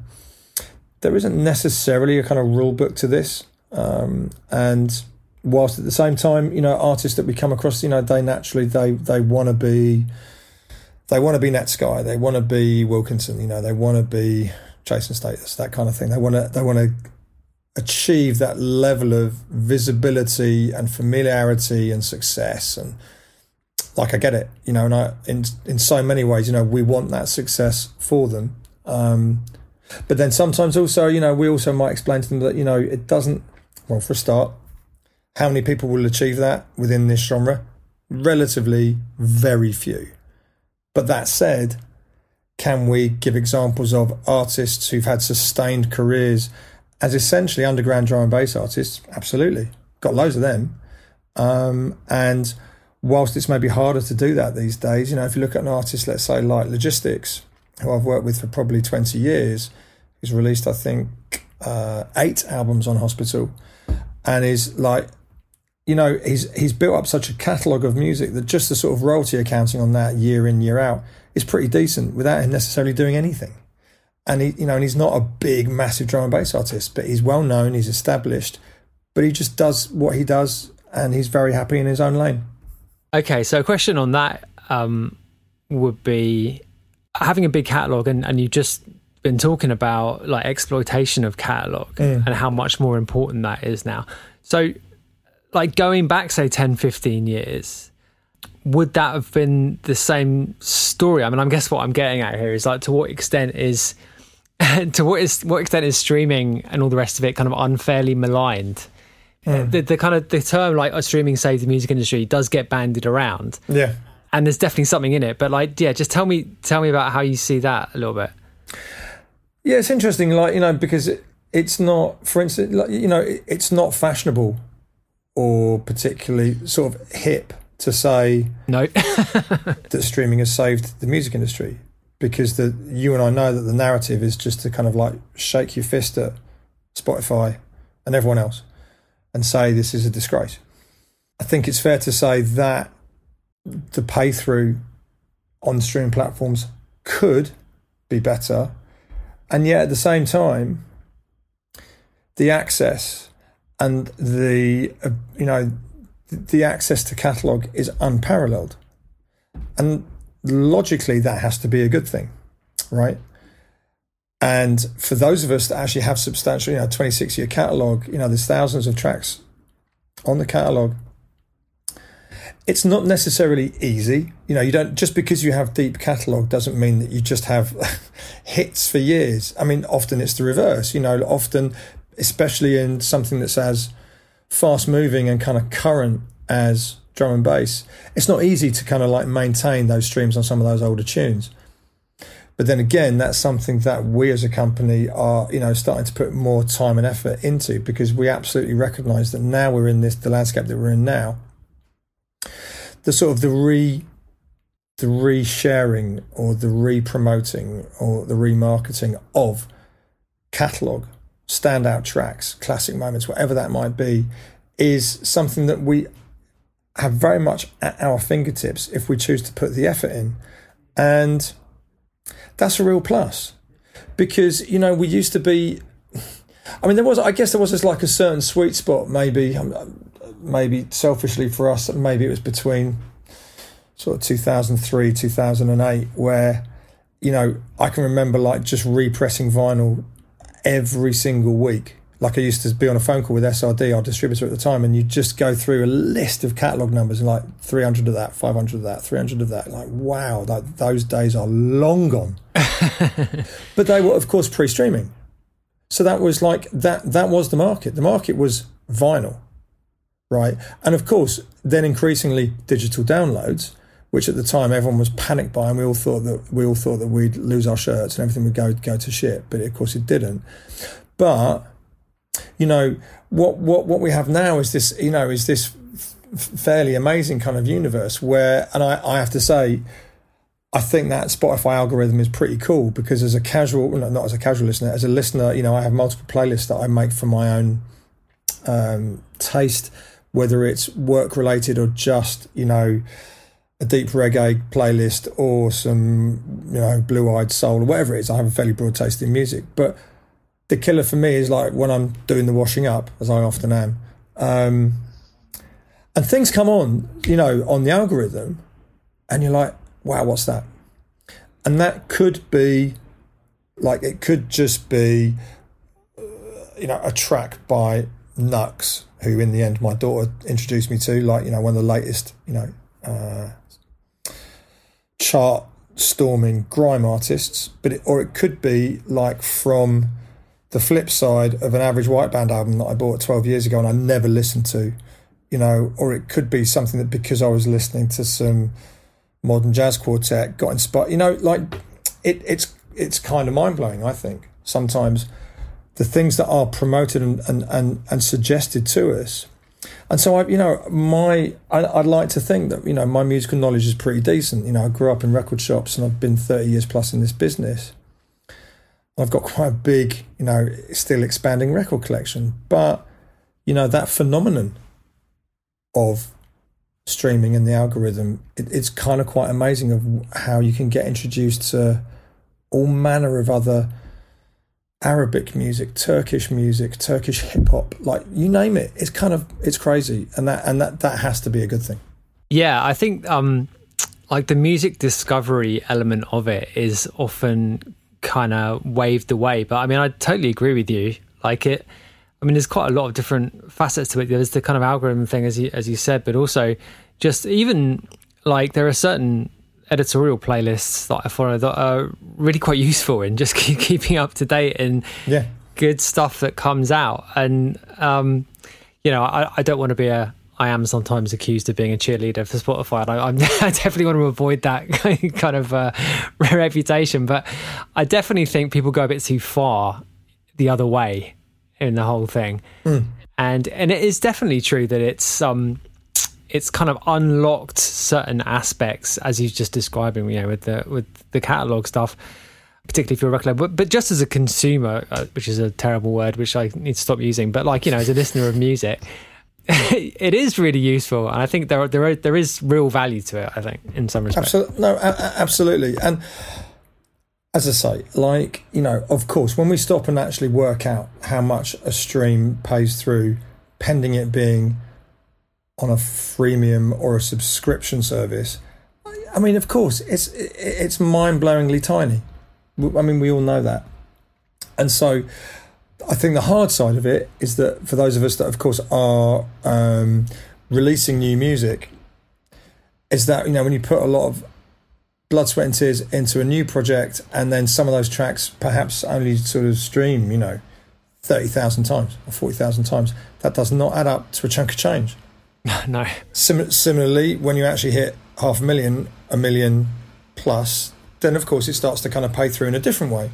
there isn't necessarily a kind of rule book to this. And whilst at the same time, you know, artists that we come across, you know, they naturally, they want to be Nat Sky, they want to be Wilkinson, you know, they want to be Chasing Status, that kind of thing. They want to achieve that level of visibility and familiarity and success. And like, I get it, you know, and I, in so many ways, you know, we want that success for them. But then sometimes also, you know, we also might explain to them that, you know, it doesn't, well, for a start, how many people will achieve that within this genre? Relatively very few. But that said, can we give examples of artists who've had sustained careers as essentially underground drum and bass artists? Absolutely. Got loads of them. And whilst it's maybe harder to do that these days, you know, if you look at an artist, let's say like Logistics, who I've worked with for probably 20 years, who's released, I think, 8 albums on Hospital, and is like, you know, he's built up such a catalogue of music that just the sort of royalty accounting on that year in, year out is pretty decent without him necessarily doing anything. And he, you know, and he's not a big, massive drum and bass artist, but he's well known, he's established, but he just does what he does, and he's very happy in his own lane. Okay, so a question on that would be, having a big catalogue, and you've just been talking about like exploitation of catalogue and how much more important that is now. So like going back, say 10, 15 years, would that have been the same story? I mean, I guess what I'm getting at here is like, to what extent is streaming and all the rest of it kind of unfairly maligned? The term like streaming saved the music industry does get bandied around. Yeah. And there's definitely something in it, but like, yeah, just tell me about how you see that a little bit. Yeah, it's interesting, like, you know, because it's not, for instance, like, you know, it's not fashionable or particularly sort of hip to say no that streaming has saved the music industry, because you and I know that the narrative is just to kind of like shake your fist at Spotify and everyone else and say this is a disgrace. I think it's fair to say that the pay through on stream platforms could be better, and yet at the same time the access and the you know, the access to catalogue is unparalleled, and logically that has to be a good thing, right? And for those of us that actually have substantial, you know, 26-year catalogue, you know, there's thousands of tracks on the catalogue. It's not necessarily easy. You know, you don't, just because you have deep catalogue doesn't mean that you just have hits for years. I mean, often it's the reverse, you know, often, especially in something that's as fast moving and kind of current as drum and bass, it's not easy to kind of like maintain those streams on some of those older tunes. But then again, that's something that we as a company are, you know, starting to put more time and effort into, because we absolutely recognise that now we're in the landscape that we're in now, the sort of the resharing or the re-promoting or the remarketing of catalogue, standout tracks, classic moments, whatever that might be, is something that we have very much at our fingertips if we choose to put the effort in. And that's a real plus, because, you know, we used to be, I mean, there was just like a certain sweet spot, maybe selfishly for us, maybe it was between sort of 2003, 2008, where, you know, I can remember like just repressing vinyl every single week. Like, I used to be on a phone call with SRD, our distributor at the time, and you just go through a list of catalogue numbers and like 300 of that, 500 of that, 300 of that. Like, wow, like, those days are long gone. But they were, of course, pre-streaming. So that was like, that was the market. The market was vinyl, right? And of course, then increasingly digital downloads, which at the time everyone was panicked by, and we all thought that we'd lose our shirts and everything would go to shit, but of course it didn't. But you know what we have now is this, you know, is this fairly amazing kind of universe where, and I have to say, I think that Spotify algorithm is pretty cool, because as a casual, not as a casual listener, as a listener, you know, I have multiple playlists that I make for my own taste, whether it's work related or just, you know, a deep reggae playlist or some, you know, blue-eyed soul or whatever it is. I have a fairly broad taste in music. But the killer for me is like when I'm doing the washing up, as I often am. And things come on, you know, on the algorithm and you're like, wow, what's that? And that could be, like, it could just be, you know, a track by Nux, who in the end my daughter introduced me to, like, you know, one of the latest, you know, chart-storming grime artists. But it, or it could be, like, from the flip side of an Average White Band album that I bought 12 years ago and I never listened to, you know, or it could be something that because I was listening to some modern jazz quartet got inspired, you know, like it's kind of mind-blowing. I think sometimes the things that are promoted and suggested to us, and so I, you know, I'd like to think that, you know, my musical knowledge is pretty decent. You know, I grew up in record shops and I've been 30 years plus in this business. I've got quite a big, you know, still expanding record collection. But, you know, that phenomenon of streaming and the algorithm, it's kind of quite amazing of how you can get introduced to all manner of other Arabic music, Turkish hip hop, like you name it. It's kind of, it's crazy, and that has to be a good thing. Yeah, I think like the music discovery element of it is often kind of waved away, but I mean, I totally agree with you. Like it. I mean, there's quite a lot of different facets to it. There's the kind of algorithm thing, as you said, but also just even like there are certain editorial playlists that I follow that are really quite useful in just keeping up to date and good stuff that comes out. And, you know, I don't want to be I am sometimes accused of being a cheerleader for Spotify. And I definitely want to avoid that kind of reputation, but I definitely think people go a bit too far the other way in the whole thing. And it is definitely true that it's kind of unlocked certain aspects, as you're just describing, you know, with the catalog stuff, particularly if you're a record label, but just as a consumer, which is a terrible word which I need to stop using, but like, you know, as a listener of music, it is really useful, and I think there is real value to it, I think, in some respects. Absolutely. And as I say, like, you know, of course, when we stop and actually work out how much a stream pays through, pending it being on a freemium or a subscription service, I mean, of course, it's mind-blowingly tiny. I mean, we all know that. And so I think the hard side of it is that for those of us that, of course, are releasing new music, is that, you know, when you put a lot of blood, sweat and tears into a new project, and then some of those tracks perhaps only sort of stream, you know, 30,000 times or 40,000 times, that does not add up to a chunk of change. No. Similarly, when you actually hit 500,000, 1 million plus, then of course it starts to kind of pay through in a different way.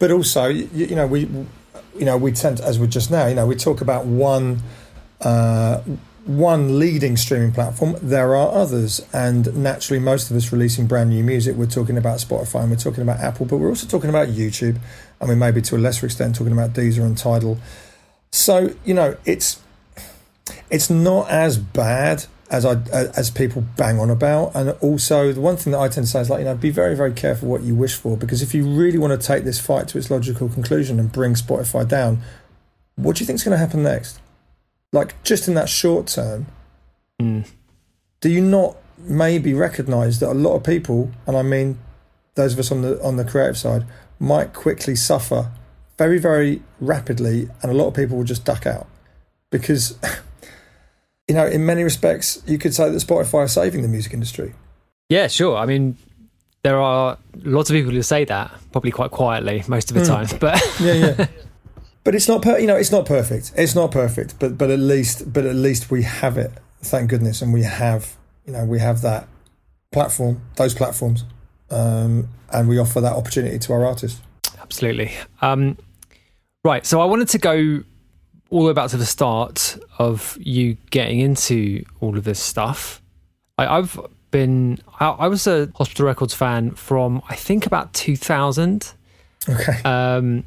But also, you know, we tend to, as we're just now, you know, we talk about one leading streaming platform. There are others, and naturally most of us releasing brand new music, we're talking about Spotify and we're talking about Apple, but we're also talking about YouTube, and we may be to a lesser extent talking about Deezer and Tidal. So, you know, it's not as bad as people bang on about. And also the one thing that I tend to say is, like, you know, be very, very careful what you wish for, because if you really want to take this fight to its logical conclusion and bring Spotify down, what do you think is going to happen next? Like, just in that short term, do you not maybe recognise that a lot of people, and I mean those of us on the creative side, might quickly suffer very, very rapidly, and a lot of people will just duck out? Because, you know, in many respects, you could say that Spotify is saving the music industry. Yeah, sure. I mean, there are lots of people who say that, probably quite quietly most of the time. But yeah. But it's not, it's not perfect. It's not perfect, but at least we have it, thank goodness, and we have that platform, those platforms, and we offer that opportunity to our artists. Absolutely. Right. So I wanted to go all the way back to the start of you getting into all of this stuff. I was a Hospital Records fan from, I think, about 2000. Okay.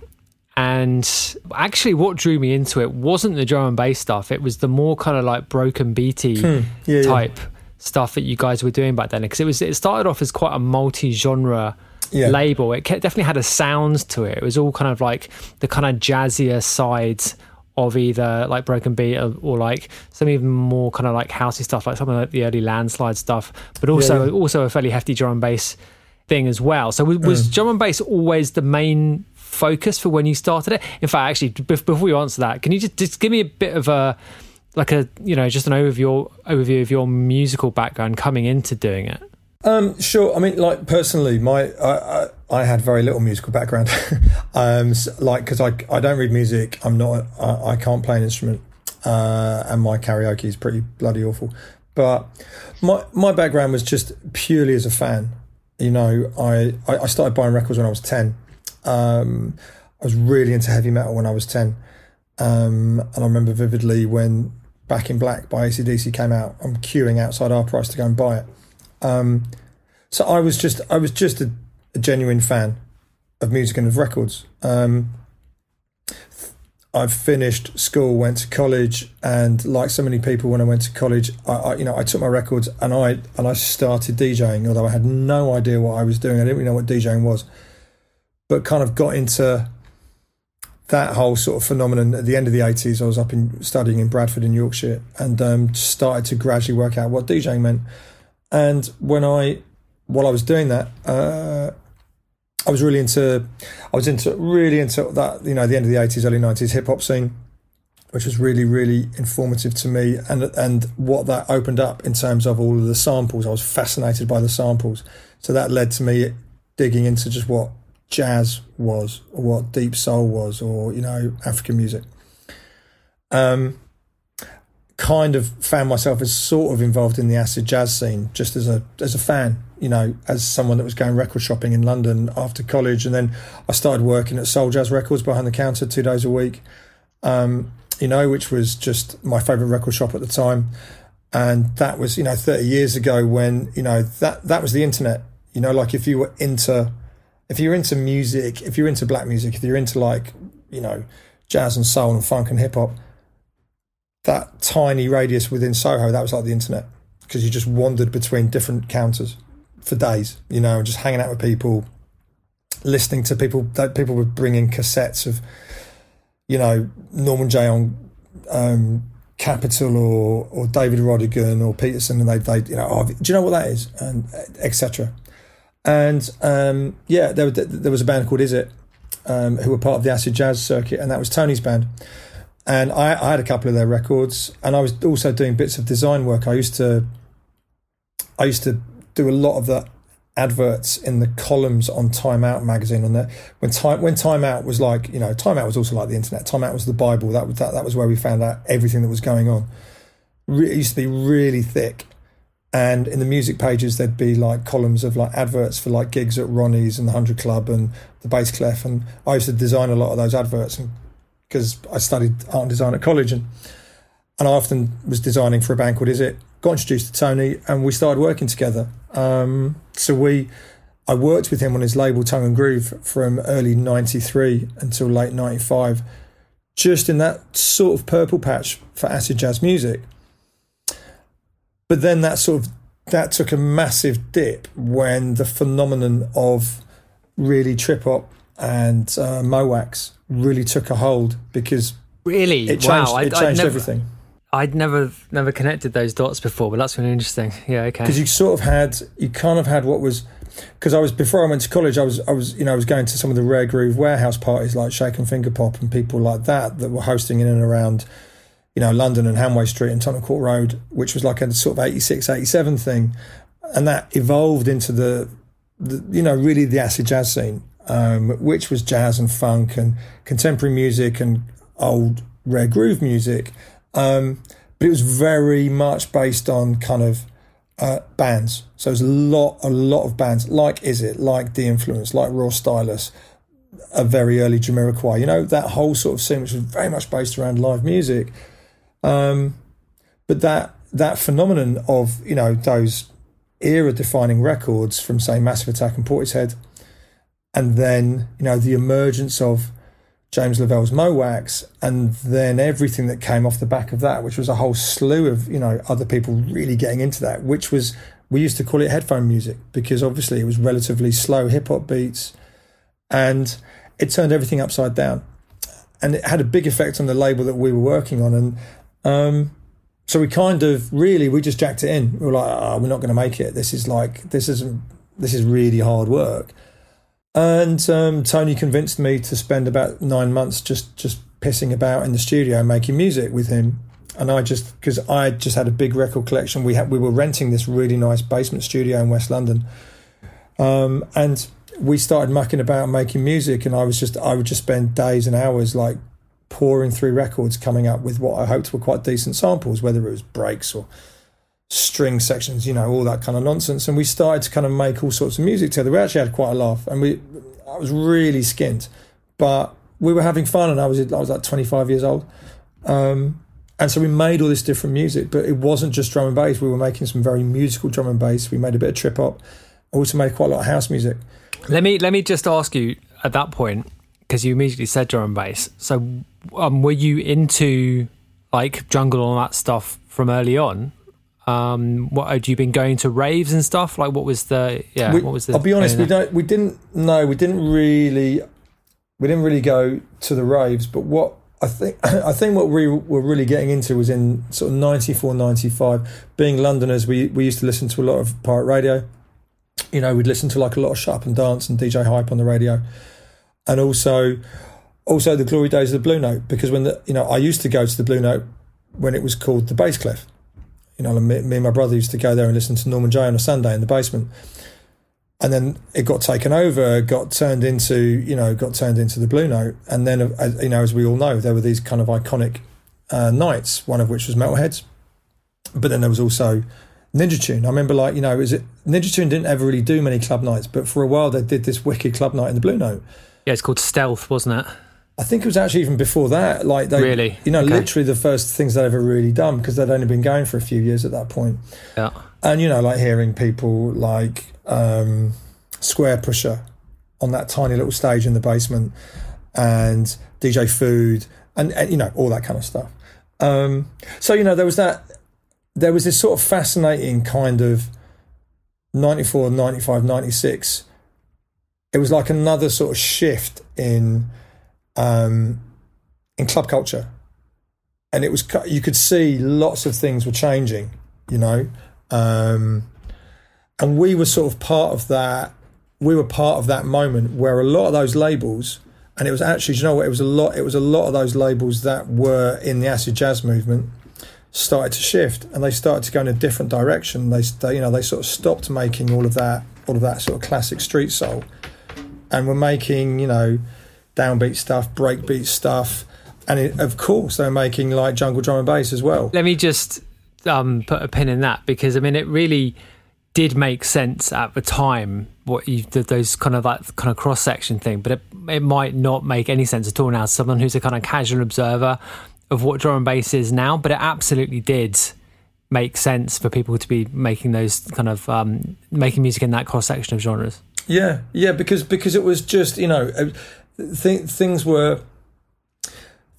And actually what drew me into it wasn't the drum and bass stuff. It was the more kind of like broken beaty type stuff that you guys were doing back then? Because it started off as quite a multi-genre label. It definitely had a sound to it. It was all kind of like the kind of jazzier sides of either like broken beat or like some even more kind of like housey stuff, like something like the early Landslide stuff, but also a fairly hefty drum and bass thing as well. So was drum and bass always the main focus for when you started it? In fact, actually, before you answer that, can you just give me a bit of a, like a, you know, just an overview of your musical background coming into doing it? Sure. I mean, like personally, I had very little musical background, because I don't read music. I can't play an instrument, and my karaoke is pretty bloody awful. But my background was just purely as a fan. You know, I started buying records when I was 10. I was really into heavy metal when I was 10, and I remember vividly when Back in Black by AC/DC came out. I'm queuing outside our price to go and buy it. So I was just a genuine fan of music and of records. I finished school, went to college, and like so many people, when I went to college, I took my records and I started DJing, although I had no idea what I was doing. I didn't really know what DJing was, but kind of got into that whole sort of phenomenon at the end of the 80s. I was up studying in Bradford in Yorkshire, and started to gradually work out what DJing meant. And while I was doing that, I was really into that, you know, the end of the 80s, early 90s hip hop scene, which was really, really informative to me, and what that opened up in terms of all of the samples. I was fascinated by the samples. So that led to me digging into just what jazz was, or what deep soul was, or, you know, African music. Kind of found myself as sort of involved in the acid jazz scene, just as a fan, you know, as someone that was going record shopping in London after college. And then I started working at Soul Jazz Records behind the counter 2 days a week, you know, which was just my favourite record shop at the time. And that was, you know, 30 years ago when, you know, that was the internet. You know, like if you're into music, if you're into black music, if you're into, like, you know, jazz and soul and funk and hip hop, that tiny radius within Soho, that was like the internet, because you just wandered between different counters for days, you know, just hanging out with people, listening to people. That people would bring in cassettes of, you know, Norman Jay on Capitol or David Rodigan or Peterson, and they you know, do you know what that is, and etc. And there was a band called Is It, who were part of the acid jazz circuit, and that was Tony's band. And I had a couple of their records, and I was also doing bits of design work. I used to do a lot of the adverts in the columns on Time Out magazine. On that, when Time Out was, like, you know, Time Out was also like the internet. Time Out was the Bible. That was where we found out everything that was going on. It used to be really thick, and in the music pages there'd be like columns of like adverts for like gigs at Ronnie's and the 100 Club and the Bass Clef. And I used to design a lot of those adverts, and because I studied art and design at college, and I often was designing for a band called Is It. Got introduced to Tony, and we started working together. I worked with him on his label Tongue and Groove from early 93 until late 95, just in that sort of purple patch for acid jazz music. But then that took a massive dip when the phenomenon of really trip hop and Mowax really took a hold, because really it changed, wow. It changed everything. I'd never connected those dots before, but that's really interesting. Yeah, okay. Because you kind of had what was, because I was, before I went to college, I was you know, I was going to some of the Rare Groove warehouse parties like Shake and Finger Pop and people like that were hosting in and around, you know, London and Hanway Street and Tottenham Court Road, which was like a sort of 86, 87 thing, and that evolved into the you know, really the acid jazz scene. Which was jazz and funk and contemporary music and old rare groove music. But it was very much based on kind of bands. So there's a lot of bands, like Is It, like The Influence, like Raw Stylus, a very early Jamiroquai, you know, that whole sort of scene, which was very much based around live music. But that phenomenon of, you know, those era-defining records from, say, Massive Attack and Portishead, and then, you know, the emergence of James Lavell's Mowax, and then everything that came off the back of that, which was a whole slew of, you know, other people really getting into that, which was, we used to call it headphone music because obviously it was relatively slow hip-hop beats, and it turned everything upside down. And it had a big effect on the label that we were working on. And so we kind of really, we just jacked it in. We were like, oh, we're not going to make it. This is really hard work. And Tony convinced me to spend about 9 months just pissing about in the studio making music with him. And I just had a big record collection. We were renting this really nice basement studio in West London. And we started mucking about making music, and I would just spend days and hours like pouring through records, coming up with what I hoped were quite decent samples, whether it was breaks or string sections, you know, all that kind of nonsense. And we started to kind of make all sorts of music together. We actually had quite a laugh, and I was really skint, but we were having fun, and I was like 25 years old. And so we made all this different music, but it wasn't just drum and bass. We were making some very musical drum and bass. We made a bit of trip hop. I also made quite a lot of house music. Let me just ask you at that point, because you immediately said drum and bass. So were you into like jungle and all that stuff from early on? What had you been going to raves and stuff? Like what was the? I'll be honest, we didn't really go to the raves. But what I think what we were really getting into was in sort of 94, 95. Being Londoners, we used to listen to a lot of pirate radio. You know, we'd listen to like a lot of Shut Up and Dance and DJ Hype on the radio, and also the glory days of the Blue Note, because when the, you know, I used to go to the Blue Note when it was called the Bass Clef. You know, me and my brother used to go there and listen to Norman Jay on a Sunday in the basement, and then it got taken over, got turned into the Blue Note, and then, you know, as we all know, there were these kind of iconic nights, one of which was Metalheads, but then there was also Ninja Tune. I remember, like, you know, Ninja Tune didn't ever really do many club nights, but for a while they did this wicked club night in the Blue Note. Yeah, it's called Stealth, wasn't it? I think it was actually even before that. Like, they, really? You know, okay. Literally the first things they'd ever really done, because they'd only been going for a few years at that point. Yeah. And, you know, like hearing people like Square Pusher on that tiny little stage in the basement, and DJ Food, and you know, all that kind of stuff. So, you know, there was that. There was this sort of fascinating kind of 94, 95, 96. It was like another sort of shift in club culture. And it was, you could see lots of things were changing, you know. And we were sort of part of that. We were part of that moment where a lot of those labels, and it was actually, you know what, it was a lot of those labels that were in the acid jazz movement started to shift, and they started to go in a different direction. They, you know, they sort of stopped making all of that sort of classic street soul, and were making, you know, downbeat stuff, breakbeat stuff, and of course they're making like jungle drum and bass as well. Let me just put a pin in that, because I mean it really did make sense at the time what you did, those kind of that kind of cross section thing, but it might not make any sense at all now. Someone who's a kind of casual observer of what drum and bass is now, but it absolutely did make sense for people to be making those kind of making music in that cross section of genres. Yeah, because it was just, you know, things were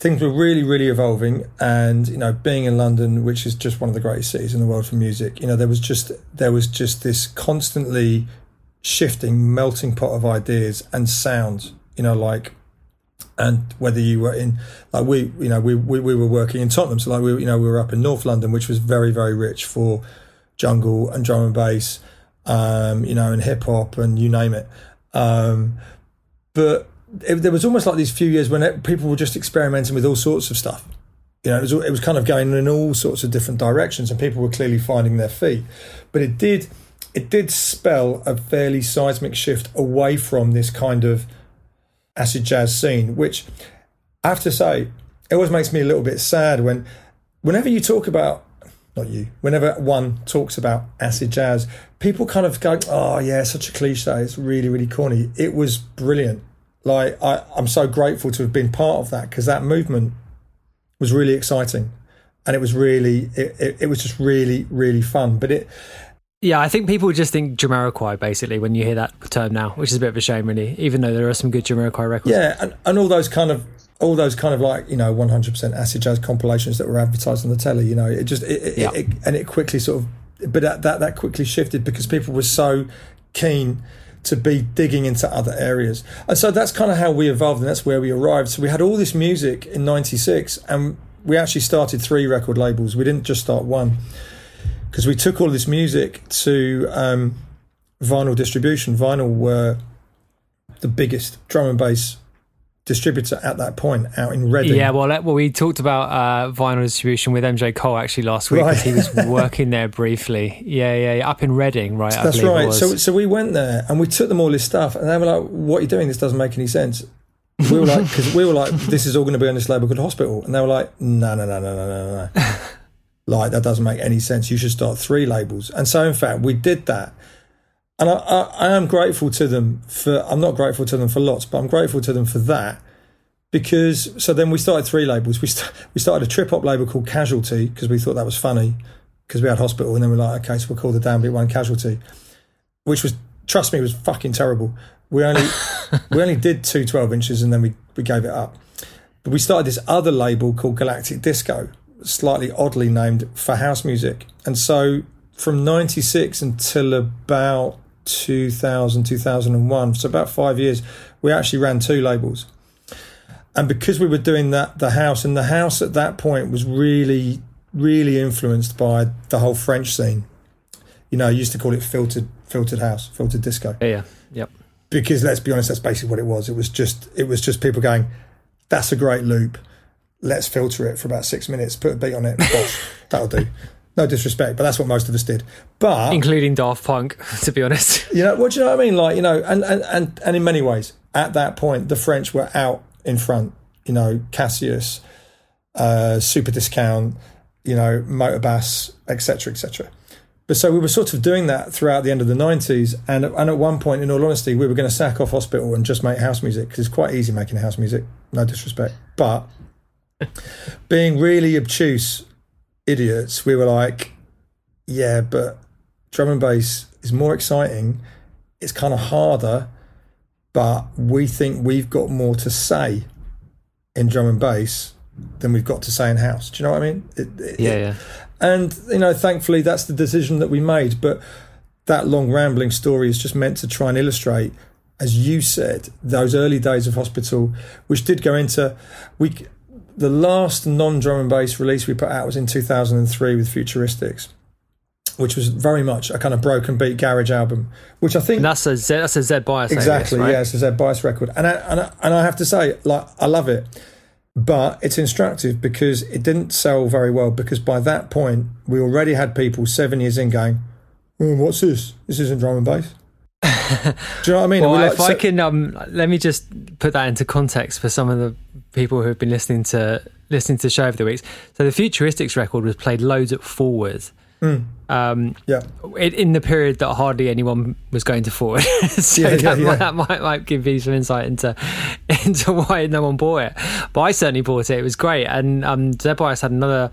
really, really evolving, and you know, being in London, which is just one of the greatest cities in the world for music, you know, there was just this constantly shifting melting pot of ideas and sounds, you know, like. And whether you were in, like we were working in Tottenham, so like we were up in North London, which was very, very rich for jungle and drum and bass, you know, and hip hop and you name it. But there was almost like these few years when people were just experimenting with all sorts of stuff. You know, it was kind of going in all sorts of different directions, and people were clearly finding their feet. But it did spell a fairly seismic shift away from this kind of acid jazz scene, which I have to say, it always makes me a little bit sad whenever one talks about acid jazz, people kind of go, oh yeah, such a cliche, it's really, really corny. It was brilliant. Like I'm so grateful to have been part of that, because that movement was really exciting, and it was really, it was just really, really fun. But yeah, I think people just think Jamiroquai, basically, when you hear that term now, which is a bit of a shame, really, even though there are some good Jamiroquai records. Yeah, and all those kind of all those kind of like, you know, 100% acid jazz compilations that were advertised on the telly, you know, it just, it quickly sort of, but that quickly shifted because people were so keen to be digging into other areas. And so that's kind of how we evolved, and that's where we arrived. So we had all this music in 96, and we actually started 3 record labels. We didn't just start one, because we took all this music to vinyl distribution. Vinyl were the biggest drum and bass distributor at that point out in Reading. Yeah, well, we talked about vinyl distribution with MJ Cole actually last week, because he was working there briefly. Yeah, up in Reading, right? That's right. So we went there and we took them all this stuff, and they were like, "What are you doing? This doesn't make any sense." We were like, because we were like, "This is all going to be on this label called Hospital," and they were like, "No, like that doesn't make any sense. You should start 3 labels." And so, in fact, we did that. And I am grateful to them for, I'm not grateful to them for lots, but I'm grateful to them for that, because, so then we started 3 labels. We started a trip-hop label called Casualty, because we thought that was funny, because we had Hospital, and then we're like, okay, so we'll call the downbeat one Casualty, which was, trust me, was fucking terrible. We only did 2 12 inches, and then we gave it up. But we started this other label called Galactic Disco, slightly oddly named, for house music. And so from 96 until about 2000 2001, so about 5 years, we actually ran 2 labels. And because we were doing that, the house at that point was really, really influenced by the whole French scene, you know. I used to call it filtered house, filtered disco, yep, because let's be honest, that's basically what it was. It was just people going, that's a great loop, let's filter it for about 6 minutes, put a beat on it, bosh, that'll do. No disrespect, but that's what most of us did. But including Daft Punk, to be honest. You know, what do you know what I mean? Like, you know, and in many ways, at that point, the French were out in front. You know, Cassius, Super Discount, you know, Motorbass, etc., etc. But so we were sort of doing that throughout the end of the 90s, and at one point, in all honesty, we were going to sack off Hospital and just make house music, because it's quite easy making house music. No disrespect, but being really obtuse idiots, we were like, yeah, but drum and bass is more exciting, it's kind of harder, but we think we've got more to say in drum and bass than we've got to say in house. Do you know what I mean? Yeah. And, you know, thankfully that's the decision that we made, but that long rambling story is just meant to try and illustrate, as you said, those early days of Hospital, which did go into... The last non-drum and bass release we put out was in 2003 with Futuristics, which was very much a kind of broken beat garage album, which I think... And that's a Zed Bias. Exactly, right? Yeah, it's a Zed Bias record. And I have to say, like, I love it, but it's instructive because it didn't sell very well, because by that point, we already had people 7 years in going, what's this? This isn't drum and bass. Do you know what I mean? Well, let me just put that into context for some of the people who have been listening to the show over the weeks. So the Futuristics record was played loads at Forward. In the period that hardly anyone was going to Forward. So that might give you some insight into why no one bought it. But I certainly bought it. It was great. And Zed Bias had another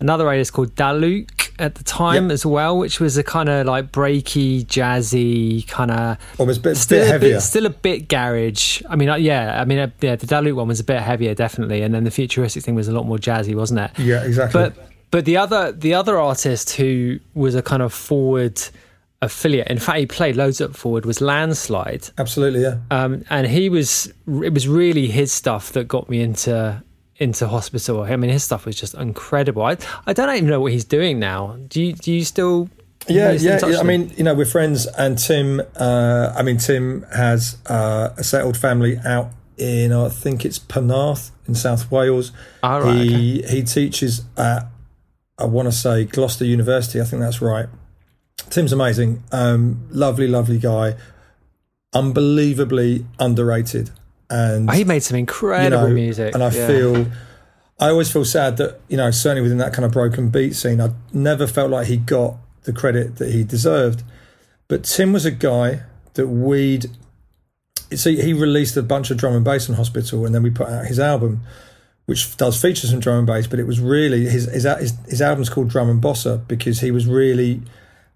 artist called Daluq at the time as well, which was a kind of like breaky, jazzy kind of... Almost a bit heavier. Still a bit garage. I mean, the Daluq one was a bit heavier, definitely, and then the Futuristic thing was a lot more jazzy, wasn't it? Yeah, exactly. But the other artist who was a kind of Forward affiliate, in fact, he played loads up Forward, was Landslide. Absolutely, yeah. And it was really his stuff that got me into Hospital. I mean, his stuff was just incredible. I don't even know what he's doing now. Do you still... Yeah. I mean, you know, we're friends, and Tim has a settled family out in, I think it's Penarth in South Wales. Oh, right, he teaches at, I want to say, Gloucester University. I think that's right. Tim's amazing. Lovely, lovely guy. Unbelievably underrated. And he made some incredible, you know, music, and I always feel sad that, you know, certainly within that kind of broken beat scene, I never felt like he got the credit that he deserved. But Tim was a guy that he released a bunch of drum and bass in Hospital, and then we put out his album, which does feature some drum and bass, but it was really his album's called Drum and Bossa, because he was really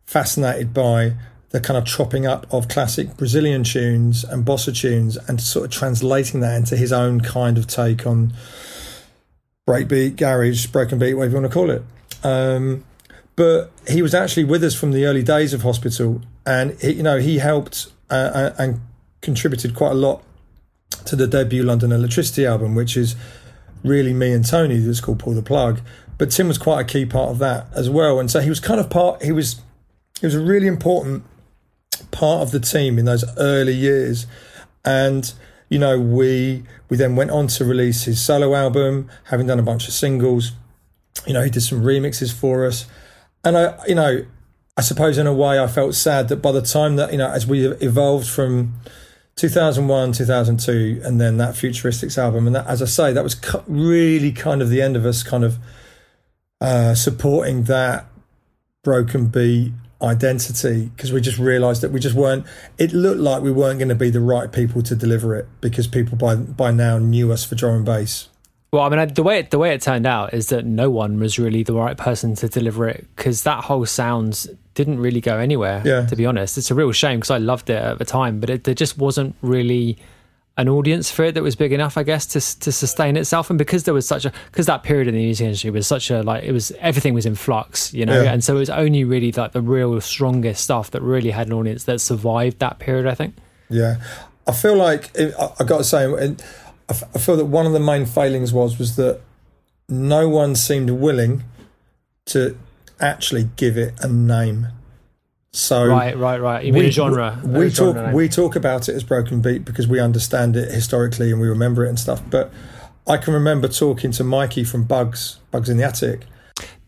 fascinated by the kind of chopping up of classic Brazilian tunes and bossa tunes and sort of translating that into his own kind of take on breakbeat, garage, broken beat, whatever you want to call it. But he was actually with us from the early days of Hospital, and he helped and contributed quite a lot to the debut London Electricity album, which is really me and Tony, that's called Pull the Plug. But Tim was quite a key part of that as well, and so he was kind of he was a really important part of the team in those early years. And we then went on to release his solo album, having done a bunch of singles. He did some remixes for us, and I suppose in a way I felt sad that by the time that, as we evolved from 2001, 2002, and then that Futuristics album, and that, as I say, that was really kind of the end of us kind of supporting that broken beat identity, because we just realised that it looked like we weren't going to be the right people to deliver it, because people by now knew us for drum and bass. Well, I mean, the way it turned out is that no one was really the right person to deliver it, because that whole sound didn't really go anywhere, to be honest. It's a real shame, because I loved it at the time, but there just wasn't really an audience for it that was big enough, I guess, to sustain itself. And because because that period in the music industry was such a, like, it was, everything was in flux, and so it was only really like the real strongest stuff that really had an audience that survived that period, I think. Yeah. I feel like, I've got to say, I feel that one of the main failings was that no one seemed willing to actually give it a name. So right. You mean a genre? We talk about it as broken beat because we understand it historically and we remember it and stuff. But I can remember talking to Mikey from Bugz in the Attic.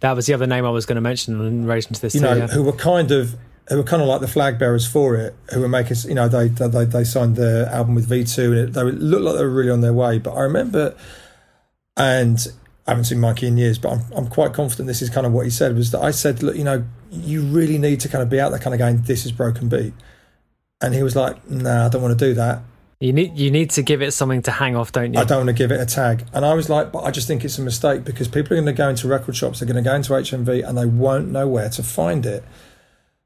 That was the other name I was going to mention in relation to this. Who were kind of like the flag bearers for it, who were making, they signed their album with V2, and they looked like they were really on their way. But I remember, and I haven't seen Mikey in years, but I'm quite confident this is kind of what he said, was that I said, look, you really need to kind of be out there kind of going, this is broken beat. And he was like, nah, I don't want to do that. You need to give it something to hang off, don't you? I don't want to give it a tag. And I was like, but I just think it's a mistake, because people are going to go into record shops, they're going to go into HMV, and they won't know where to find it.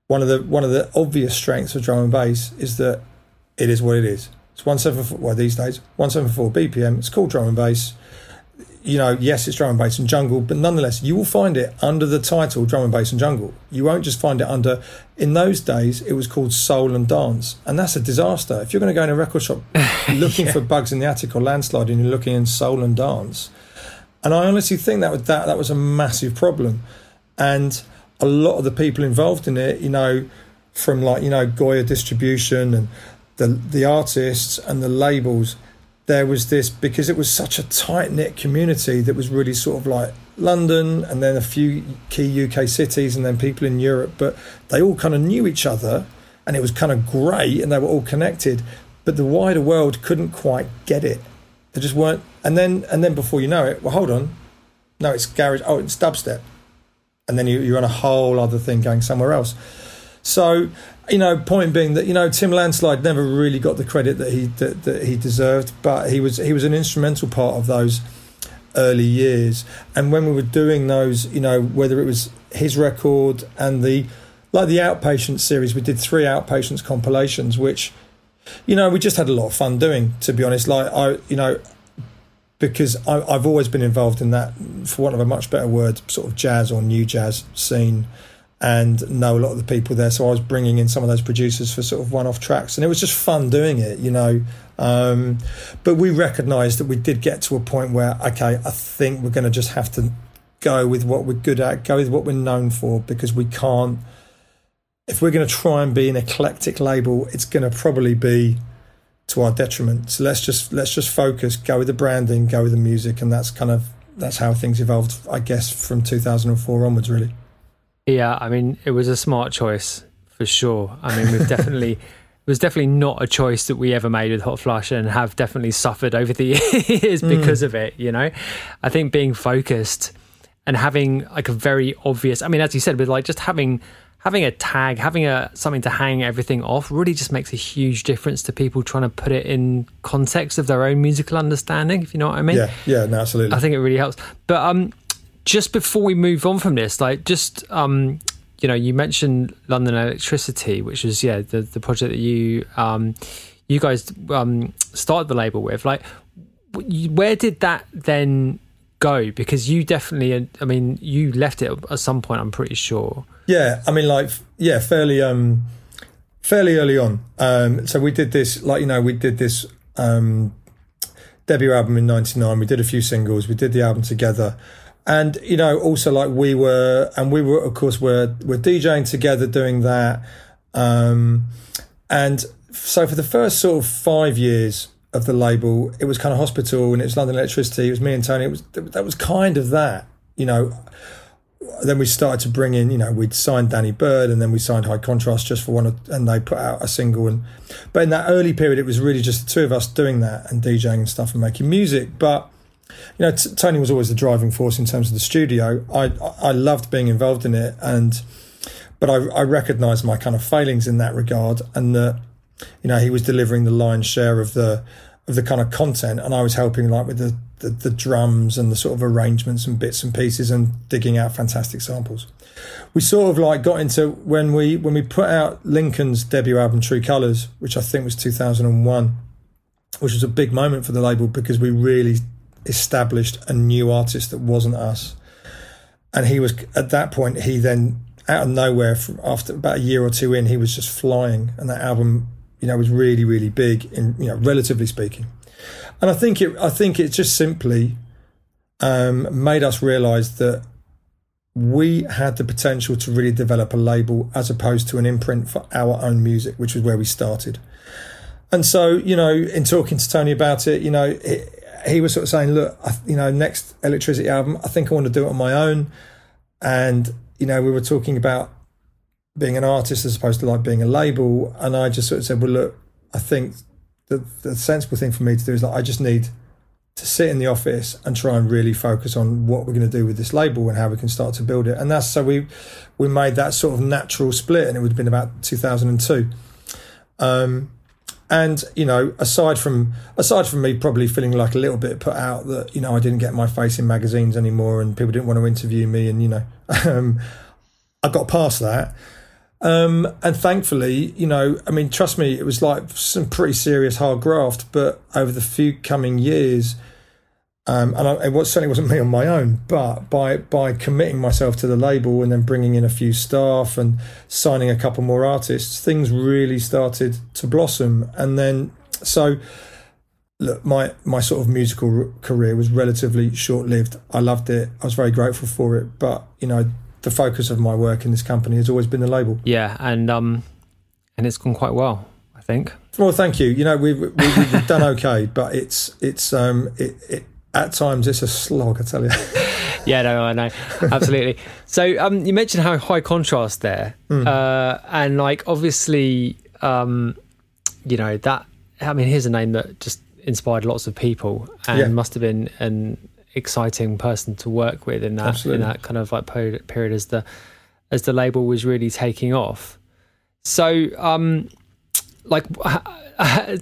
One of the obvious strengths of drum and bass is that it is what it is. It's 174. Well, these days, 174 BPM. It's called drum and bass. Yes, it's drum and bass and jungle, but nonetheless, you will find it under the title drum and bass and jungle. You won't just find it under. In those days, it was called soul and dance, and that's a disaster. If you're going to go in a record shop looking for Bugz in the Attic or Landslide, and you're looking in soul and dance, and I honestly think that was a massive problem. And a lot of the people involved in it, from like, Goya Distribution and the artists and the labels, there was this, because it was such a tight-knit community that was really sort of like London and then a few key UK cities and then people in Europe, but they all kind of knew each other and it was kind of great and they were all connected, but the wider world couldn't quite get it. They just weren't. And then before you know it, well, hold on. No, it's garage. Oh, it's dubstep. And then you're on a whole other thing going somewhere else. So, point being that, Tim Landslide never really got the credit that he deserved, but he was an instrumental part of those early years. And when we were doing those, whether it was his record and the Outpatients series, we did 3 Outpatients compilations, which, we just had a lot of fun doing, to be honest. Like, because I've always been involved in that, for want of a much better word, sort of jazz or new jazz scene, and know a lot of the people there. So I was bringing in some of those producers for sort of one-off tracks, and it was just fun doing it, But we recognised that we did get to a point where, okay, I think we're going to just have to go with what we're good at, go with what we're known for, because we can't... If we're going to try and be an eclectic label, it's going to probably be to our detriment. So let's just focus, go with the branding, go with the music, and that's how things evolved, I guess, from 2004 onwards, really. Yeah, I mean, it was a smart choice for sure. I mean, we've definitely... it was definitely not a choice that we ever made with Hot Flush, and have definitely suffered over the years because of it, I think being focused and having like a very obvious... I mean, as you said, with like just having a tag, something to hang everything off really just makes a huge difference to people trying to put it in context of their own musical understanding, if you know what I mean. Yeah, no, absolutely. I think it really helps. But just before we move on from this, like, just you know, you mentioned London Electricity, which is the project that you you guys started the label with. Like, where did that then go? Because you definitely, I mean, you left it at some point, I'm pretty sure. Yeah, I mean, like, yeah, fairly early on. So we did this, like, you know, we did this debut album in 99. We did a few singles. We did the album together. And, you know, also, like, we were, of course, we're DJing together doing that. And so for the first sort of 5 years of the label, it was kind of Hospital and it was London Electricity. It was me and Tony. That was kind of that, you know. Then we started to bring in, you know, we'd signed Danny Byrd and then we signed High Contrast just for one, and they put out a single. But in that early period, it was really just the two of us doing that and DJing and stuff and making music. But, you know, Tony was always the driving force in terms of the studio. I loved being involved in it, but I recognised my kind of failings in that regard, and that, you know, he was delivering the lion's share of the kind of content, and I was helping, like, with the drums and the sort of arrangements and bits and pieces and digging out fantastic samples. We sort of, like, got into when we put out Lincoln's debut album True Colours, which I think was 2001, which was a big moment for the label because we really established a new artist that wasn't us. And he was, at that point, he then, out of nowhere, after about a year or two in, he was just flying, and that album, you know, was really, really big, in, you know, relatively speaking. And I think it just simply made us realise that we had the potential to really develop a label as opposed to an imprint for our own music, which was where we started. And so, you know, in talking to Tony about it, you know, he was sort of saying, look, you know, next Electricity album, I think I want to do it on my own. And, you know, we were talking about being an artist as opposed to, like, being a label. And I just sort of said, well, look, I think the sensible thing for me to do is, like, I just need to sit in the office and try and really focus on what we're going to do with this label and how we can start to build it. And that's, so we made that sort of natural split, and it would have been about 2002. And, you know, aside from me probably feeling, like, a little bit put out that, you know, I didn't get my face in magazines anymore and people didn't want to interview me, and, you know, I got past that. And thankfully, you know, I mean, trust me, it was, like, some pretty serious hard graft, but over the few coming years, it certainly wasn't me on my own, but by committing myself to the label and then bringing in a few staff and signing a couple more artists, things really started to blossom. And then, so, look, my sort of musical career was relatively short-lived. I loved it. I was very grateful for it. But, you know, the focus of my work in this company has always been the label. Yeah, and it's gone quite well, I think. Well, thank you. You know, we've done okay, but it's at times it's a slog, I tell you. Yeah, no, I know. Absolutely. So you mentioned how High Contrast there. And, like, obviously, you know, that, I mean, here's a name that just inspired lots of people, and must have been an exciting person to work with in that Absolutely. In that kind of, like, period as the label was really taking off. So, like,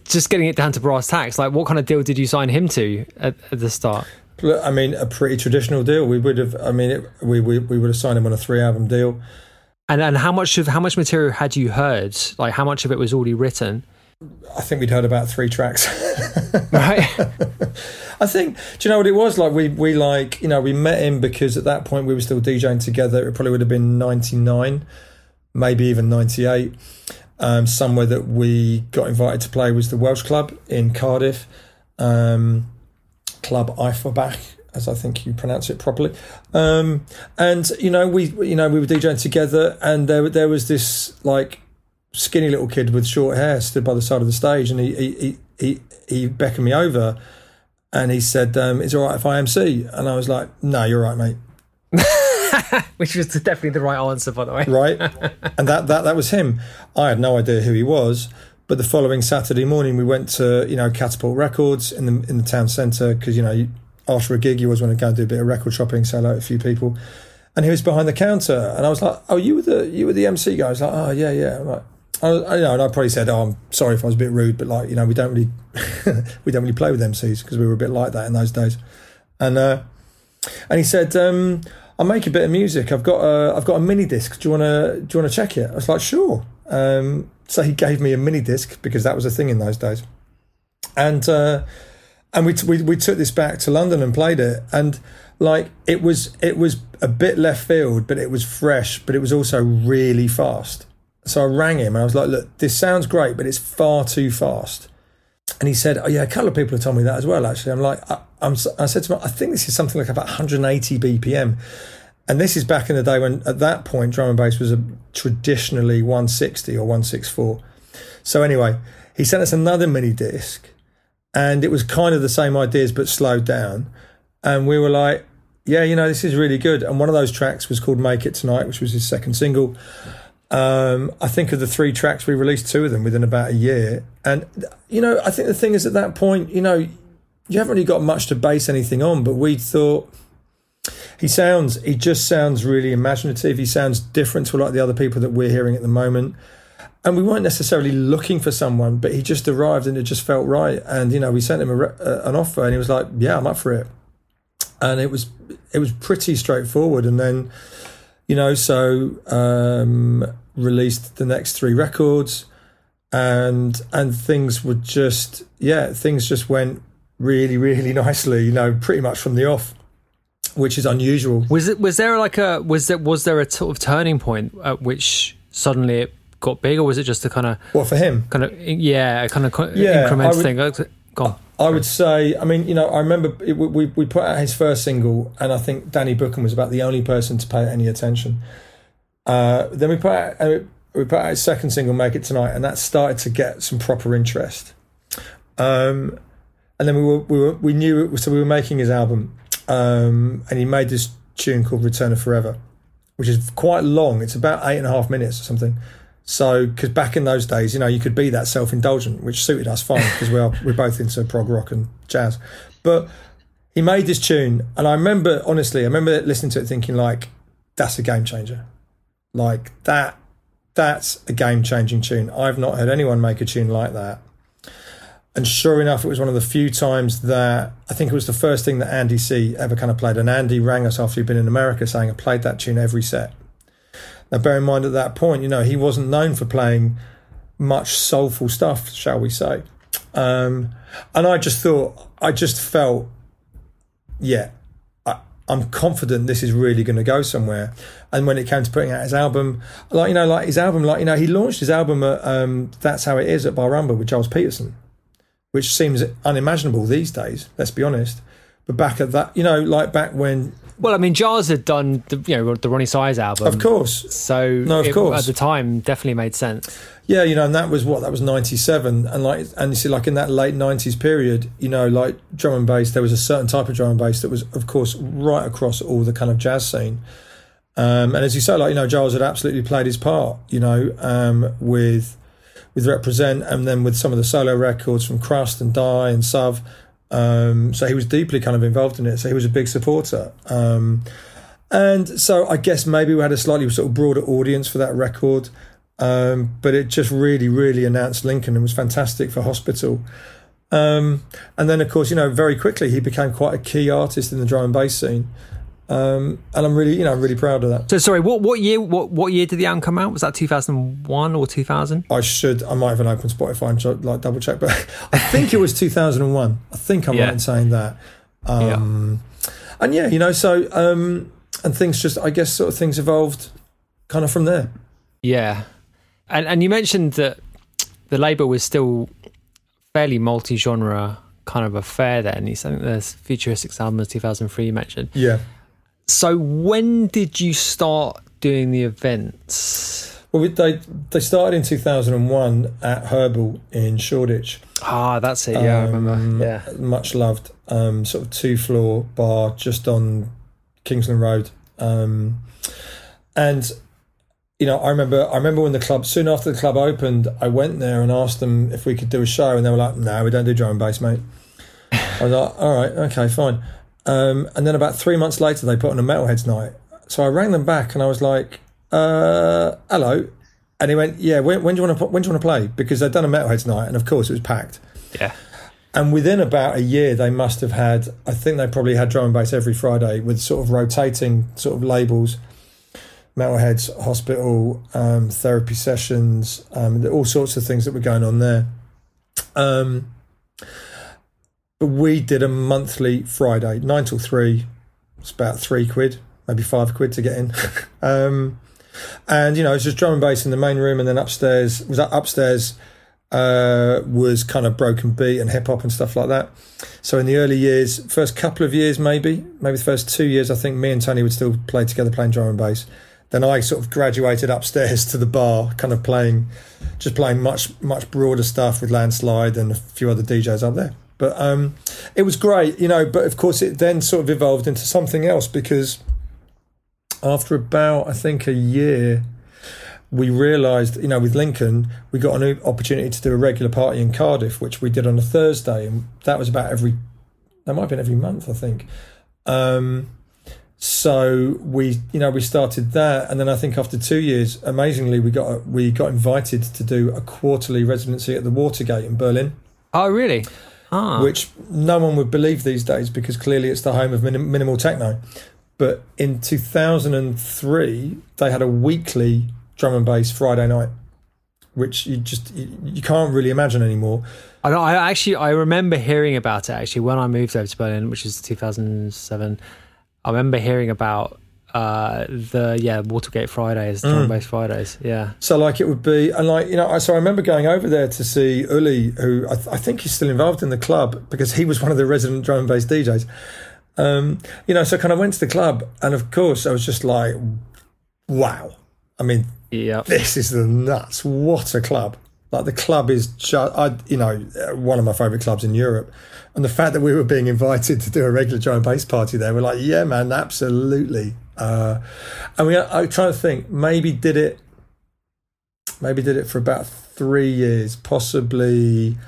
just getting it down to brass tacks, like, what kind of deal did you sign him to at the start? Look, I mean, a pretty traditional deal. We would have signed him on a 3-album deal. And how much material had you heard? Like, how much of it was already written? I think we'd heard about 3 tracks. Right. I think, do you know what it was? Like, we like, you know, we met him because at that point we were still DJing together. It probably would have been 99, maybe even 98. Somewhere that we got invited to play was the Welsh Club in Cardiff, Club Eiferbach, as I think you pronounce it properly. And, you know, we were DJing together, and there was this, like, skinny little kid with short hair stood by the side of the stage, and he beckoned me over, and he said, "It's all right if I MC?" And I was like, "No, you're right, mate." Which was definitely the right answer, by the way. Right, and that was him. I had no idea who he was, but the following Saturday morning, we went to, you know, Catapult Records in the town centre, because, you know, after a gig, you always want to go and do a bit of record shopping, sell out a few people. And he was behind the counter, and I was like, "Oh, you were the MC guy?" I was like, "Oh, yeah." I'm like, and I probably said, "Oh, I'm sorry if I was a bit rude, but, like, you know, we don't really play with MCs," because we were a bit like that in those days. And he said, I make a bit of music. I've got a mini disc. Do you want to check it?" I was like, "Sure." So he gave me a mini disc because that was a thing in those days, and we took this back to London and played it, and like it was a bit left field, but it was fresh, but it was also really fast. So I rang him and I was like, "Look, this sounds great, but it's far too fast." And he said, "Oh yeah, a couple of people have told me that as well, actually." I'm like, I said to him, "I think this is something like about 180 BPM." And this is back in the day when, at that point, drum and bass was traditionally 160 or 164. So anyway, he sent us another mini disc, and it was kind of the same ideas but slowed down. And we were like, "Yeah, you know, this is really good." And one of those tracks was called "Make It Tonight," which was his second single. I think of the three tracks, we released two of them within about a year. And, you know, I think the thing is, at that point, you know, you haven't really got much to base anything on, but we thought he just sounds really imaginative. He sounds different to a lot of the other people that we're hearing at the moment. And we weren't necessarily looking for someone, but he just arrived and it just felt right. And, you know, we sent him an offer, and he was like, "Yeah, I'm up for it." And it was pretty straightforward. And then, you know, so released the next three records, and things were just, yeah, things just went really, really nicely, you know, pretty much from the off, which is unusual. Was there a sort of turning point at which suddenly it got big, or was it just a kind of, well, for him, kind of incremental thing? I would say, I mean, you know, I remember we put out his first single, and I think Danny Byrd was about the only person to pay any attention. Then we put out his second single, "Make It Tonight," and that started to get some proper interest. And then we knew we were making his album, and he made this tune called "Return of Forever," which is quite long. It's about 8.5 minutes or something. So, because back in those days, you know, you could be that self-indulgent, which suited us fine because we're both into prog rock and jazz. But he made this tune, and I remember, honestly, listening to it thinking, like, that's a game changer. Like, that's a game-changing tune. I've not heard anyone make a tune like that. And sure enough, it was one of the few times that, I think it was the first thing that Andy C ever kind of played. And Andy rang us after he'd been in America saying, "I played that tune every set." Now, bear in mind, at that point, you know, he wasn't known for playing much soulful stuff, shall we say. And I just felt, yeah, I'm confident this is really going to go somewhere. And when it came to putting out his album, he launched his album at That's How It Is at Barrumba with Giles Peterson, which seems unimaginable these days, let's be honest. But back at that, you know, like back when... Well, I mean, Giles had done, the Ronnie Size album. Of course. So at the time, definitely made sense. Yeah, you know, and that was 97. And you see, like in that late 90s period, you know, like drum and bass, there was a certain type of drum and bass that was, of course, right across all the kind of jazz scene. And as you say, like, you know, Giles had absolutely played his part, you know, with Represent, and then with some of the solo records from Crust and Die and Sub. So he was deeply kind of involved in it. So he was a big supporter. And so I guess maybe we had a slightly sort of broader audience for that record. But it just really, really announced Lincoln and was fantastic for Hospital. And then, of course, you know, very quickly he became quite a key artist in the drum and bass scene. And I'm really proud of that. So sorry, what year did the album come out? Was that 2001 or 2000? I might have an open Spotify and like double check, but I think it was 2001. I think I'm right in saying that. And yeah, you know, so and things just, I guess, sort of things evolved kind of from there. Yeah, and you mentioned that the label was still fairly multi-genre kind of affair then. I think there's Futuristics album of 2003 you mentioned. Yeah. So when did you start doing the events? Well, they started in 2001 at Herbal in Shoreditch. Ah, that's it. Yeah, I remember. Yeah, much loved. Sort of 2-floor bar just on Kingsland Road. And you know, I remember when the club, soon after the club opened, I went there and asked them if we could do a show, and they were like, "No, we don't do drum and bass, mate." I was like, "All right, okay, fine." And then about 3 months later, they put on a Metalheads night. So I rang them back and I was like, "Hello," and he went, "Yeah, when do you want to play?" Because they'd done a Metalheads night, and of course it was packed. Yeah. And within about a year, they must have had, I think they probably had drum and bass every Friday with sort of rotating sort of labels, Metalheads, Hospital, therapy sessions, all sorts of things that were going on there. But we did a monthly Friday, 9 till 3. It's about £3, maybe £5 to get in. And, you know, it's just drum and bass in the main room, and then upstairs was kind of broken beat and hip-hop and stuff like that. So in the early years, first couple of years maybe the first 2 years, I think me and Tony would still play together playing drum and bass. Then I sort of graduated upstairs to the bar, kind of playing much broader stuff with Landslide and a few other DJs up there. But it was great, you know, but of course it then sort of evolved into something else, because after about, I think, a year, we realised, you know, with Lincoln, we got an opportunity to do a regular party in Cardiff, which we did on a Thursday, and that was about that might have been every month, I think. So we, you know, we started that, and then I think after 2 years, amazingly, we got invited to do a quarterly residency at the Watergate in Berlin. Oh, really? Ah. Which no one would believe these days, because clearly it's the home of minimal techno. But in 2003, they had a weekly drum and bass Friday night, which you can't really imagine anymore. I remember hearing about it, actually, when I moved over to Berlin, which is 2007. I remember hearing about Watergate Fridays, drum and bass Fridays, yeah. So, like, it would be, and, like, you know, so I remember going over there to see Uli, who I think he's still involved in the club, because he was one of the resident drum and bass DJs. You know, so I kind of went to the club, and of course I was just like, wow. I mean, yep. This is the nuts. What a club. Like, the club is just, one of my favourite clubs in Europe. And the fact that we were being invited to do a regular drum and bass party there, we're like, yeah, man, absolutely. I'm trying to think, maybe did it for about 3 years, possibly.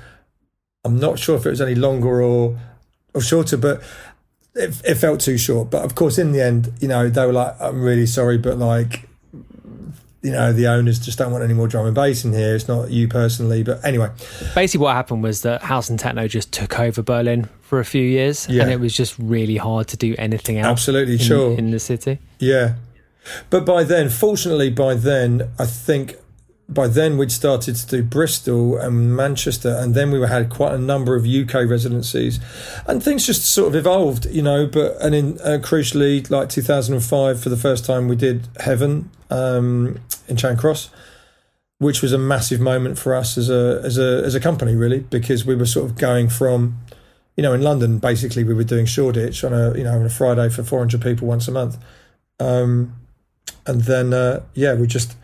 I'm not sure if it was any longer or shorter, but it felt too short. But of course, in the end, you know, they were like, I'm really sorry, but, like, you know, the owners just don't want any more drum and bass in here. It's not you personally, but anyway. Basically what happened was that house and techno just took over Berlin for a few years, yeah. And it was just really hard to do anything else. Absolutely, sure. In the city. Yeah. But by then we'd started to do Bristol and Manchester, and then we had quite a number of UK residencies, and things just sort of evolved, you know. But crucially, like 2005, for the first time, we did Heaven in Charing Cross, which was a massive moment for us as a company, really, because we were sort of going from, you know, in London basically we were doing Shoreditch on a Friday for 400 people once a month, and then we just.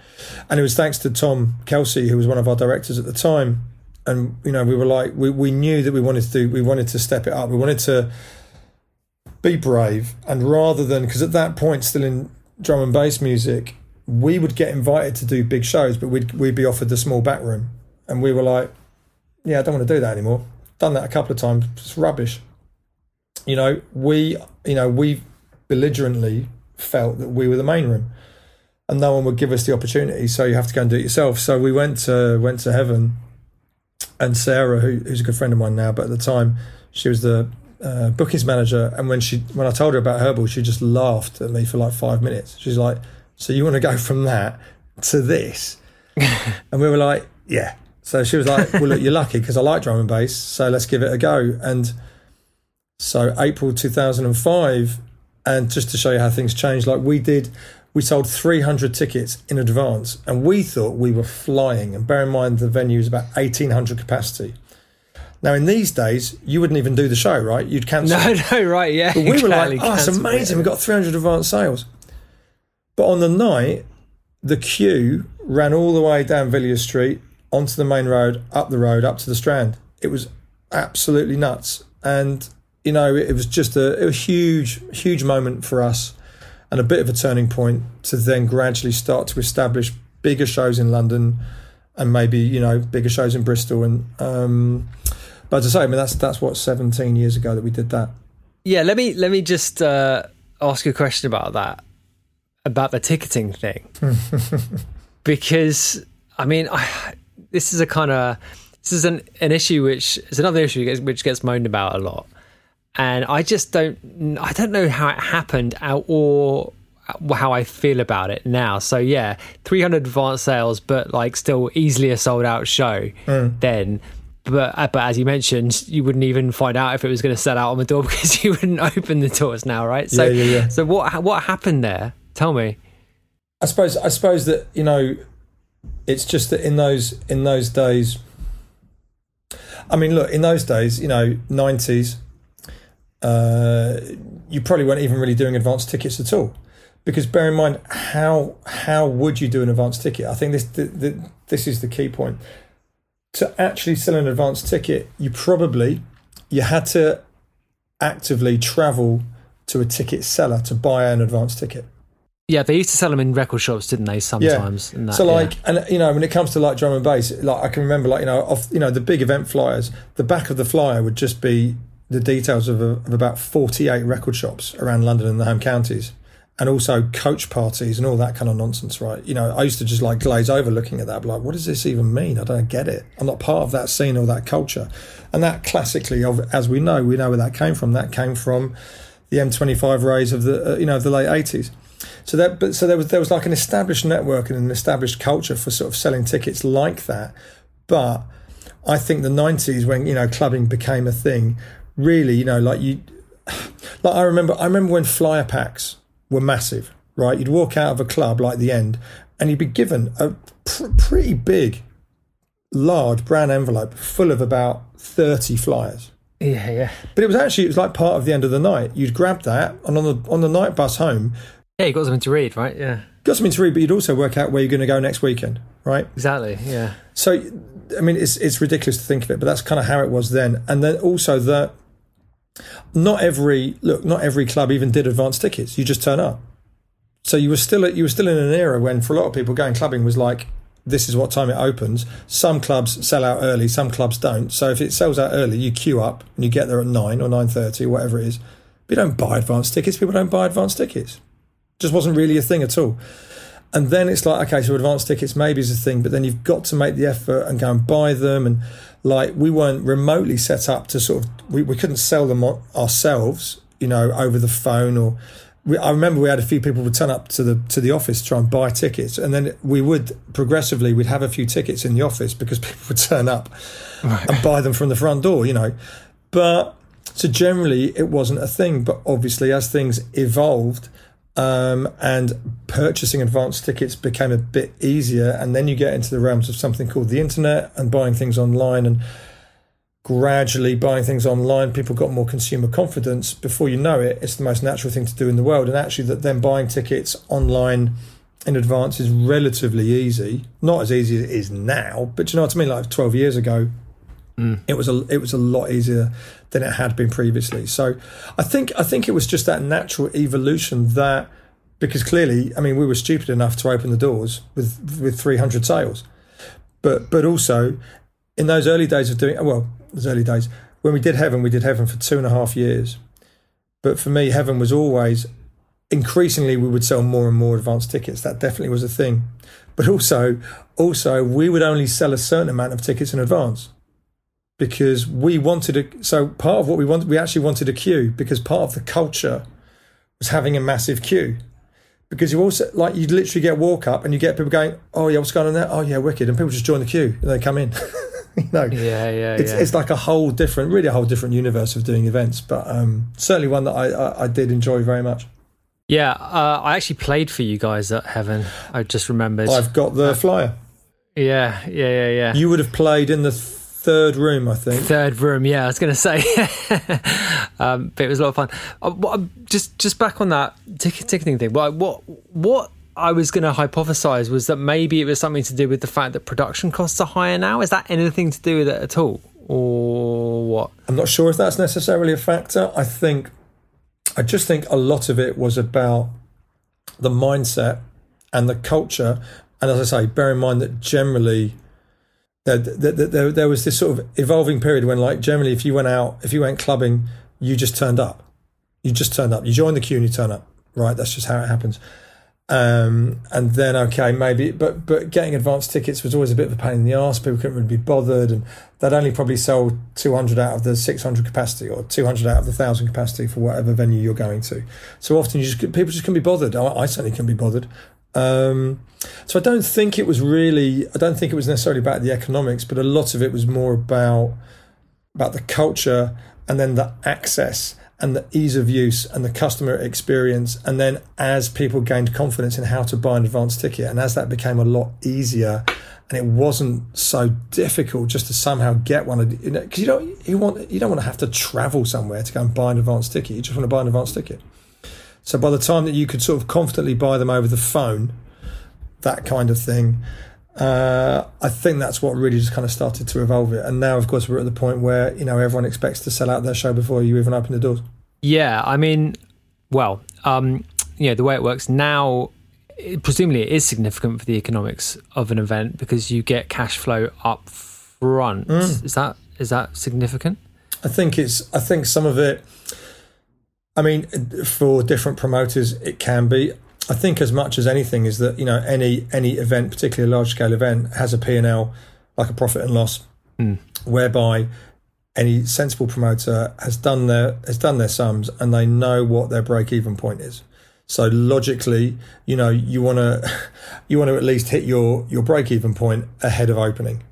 And it was thanks to Tom Kelsey, who was one of our directors at the time. And, you know, we were like, we knew that we wanted to step it up. We wanted to be brave. And rather than, because at that point, still in drum and bass music, we would get invited to do big shows, but we'd be offered the small back room. And we were like, yeah, I don't want to do that anymore. Done that a couple of times. It's rubbish. You know, we belligerently felt that we were the main room. And no one would give us the opportunity, so you have to go and do it yourself. So we went to Heaven, and Sarah, who's a good friend of mine now, but at the time she was the bookings manager. And when I told her about Herbal, she just laughed at me for like 5 minutes. She's like, "So you want to go from that to this?" And we were like, "Yeah." So she was like, "Well, look, you're lucky because I like drum and bass, so let's give it a go." And so April 2005, and just to show you how things changed, like we sold 300 tickets in advance, and we thought we were flying. And bear in mind, the venue is about 1,800 capacity. Now, in these days, you wouldn't even do the show, right? You'd cancel. No, right, yeah. But we were like, oh, it's amazing. We got 300 advance sales. But on the night, the queue ran all the way down Villiers Street, onto the main road, up to the Strand. It was absolutely nuts. And, you know, it was just a huge, huge moment for us. And a bit of a turning point to then gradually start to establish bigger shows in London, and maybe, you know, bigger shows in Bristol. And but as I say, I mean, that's what 17 years ago that we did that. Yeah, let me just ask you a question about that, about the ticketing thing, because I mean, this is a kind of This is an issue which is another issue which gets moaned about a lot, and I don't know how it happened or how I feel about it now. So yeah, 300 advanced sales, but like still easily a sold out show then. But as you mentioned, you wouldn't even find out if it was going to sell out on the door because you wouldn't open the doors now, right? So yeah. So what happened there? Tell me. I suppose that, you know, it's just that in those days. I mean, look, in those days, you know, 90s, you probably weren't even really doing advanced tickets at all, because bear in mind how would you do an advanced ticket? I think this is the key point. To actually sell an advanced ticket, you had to actively travel to a ticket seller to buy an advanced ticket. Yeah, they used to sell them in record shops, didn't they? Sometimes, yeah. And you know, when it comes to like drum and bass, like I can remember, like, you know, off, you know, the big event flyers, the back of the flyer would just be the details of about 48 record shops around London and the home counties, and also coach parties and all that kind of nonsense, right? You know, I used to just like glaze over looking at that, like, what does this even mean? I don't get it. I'm not part of that scene or that culture, and that classically, as we know where that came from. That came from the M25 rays of the of the late 80s. So there was like an established network and an established culture for sort of selling tickets like that. But I think the 90s, when, you know, clubbing became a thing, really, you know, I remember when flyer packs were massive, right? You'd walk out of a club like the End, and you'd be given a pretty big, large brown envelope full of about 30 flyers. Yeah. But it was like part of the end of the night. You'd grab that, and on the night bus home. Yeah, you got something to read, right? Yeah. Got something to read, but you'd also work out where you're going to go next weekend, right? Exactly, yeah. So, I mean, it's ridiculous to think of it, but that's kind of how it was then. And then also that not every club even did advanced tickets. You just turn up. So you were still in an era when, for a lot of people, going clubbing was like, this is what time it opens. Some clubs sell out early, some clubs don't. So if it sells out early, you queue up and you get there at 9 or 9:30 or whatever it is. But you don't buy advanced tickets. People don't buy advanced tickets. Just wasn't really a thing at all. And then it's like, okay, so advanced tickets maybe is a thing, but then you've got to make the effort and go and buy them. And like, we weren't remotely set up to sort of, we couldn't sell them ourselves, you know, over the phone. Or I remember we had a few people would turn up to the office to try and buy tickets, and then we would progressively, we'd have a few tickets in the office because people would turn up and buy them from the front door, you know. But so generally it wasn't a thing, but obviously as things evolved, and purchasing advanced tickets became a bit easier, and then you get into the realms of something called the internet and buying things online, and gradually buying things online, people got more consumer confidence. Before you know it, it's the most natural thing to do in the world, and actually that then buying tickets online in advance is relatively easy. Not as easy as it is now, but you know what I mean, like 12 years ago, it was a lot easier than it had been previously. So I think it was just that natural evolution, that because clearly, I mean, we were stupid enough to open the doors with 300 sales, but also in those early days of doing, well, those early days when we did Heaven for 2.5 years. But for me, Heaven was always increasingly, we would sell more and more advanced tickets. That definitely was a thing. But also we would only sell a certain amount of tickets in advance. Because we wanted a, so part of what we wanted, we actually wanted a queue, because part of the culture was having a massive queue. Because you also, like, you'd literally get walk up and you get people going, oh yeah, what's going on there? Oh yeah, wicked. And people just join the queue and they come in. You know, it's like a whole different universe of doing events, but certainly one that I did enjoy very much. Yeah, I actually played for you guys at Heaven. I just remembered. I've got the flyer. Yeah. You would have played in the third room, I think. Third room, yeah, I was going to say. But it was a lot of fun. Just back on that ticketing thing, what I was going to hypothesize was that maybe it was something to do with the fact that production costs are higher now. Is that anything to do with it at all, or what? I'm not sure if that's necessarily a factor. I just think a lot of it was about the mindset and the culture. And as I say, bear in mind that generally... There was this sort of evolving period when, like, generally, if you went clubbing, you just turned up. You join the queue and you turn up, right? That's just how it happens. And then, okay, maybe, but getting advance tickets was always a bit of a pain in the arse. People couldn't really be bothered, and they'd only probably sold 200 out of the 600 capacity or 200 out of the 1,000 capacity for whatever venue you're going to. So often people just couldn't be bothered. I certainly couldn't be bothered. So I don't think it was necessarily about the economics, but a lot of it was more about the culture, and then the access and the ease of use and the customer experience. And then as people gained confidence in how to buy an advance ticket, and as that became a lot easier and it wasn't so difficult just to somehow get one, you know, because you don't want to have to travel somewhere to go and buy an advance ticket. You just want to buy an advance ticket. So by the time that you could sort of confidently buy them over the phone, that kind of thing, I think that's what really just kind of started to evolve it. And now, of course, we're at the point where, you know, everyone expects to sell out their show before you even open the doors. Yeah, I mean, well, you know, the way it works now, presumably it is significant for the economics of an event because you get cash flow up front. Mm. Is that significant? I think some of it, I mean, for different promoters, it can be. I think as much as anything is that, you know, any event, particularly a large-scale event, has a P&L, like a profit and loss, whereby any sensible promoter has done their sums and they know what their break-even point is. So logically, you know, you want to at least hit your break-even point ahead of opening,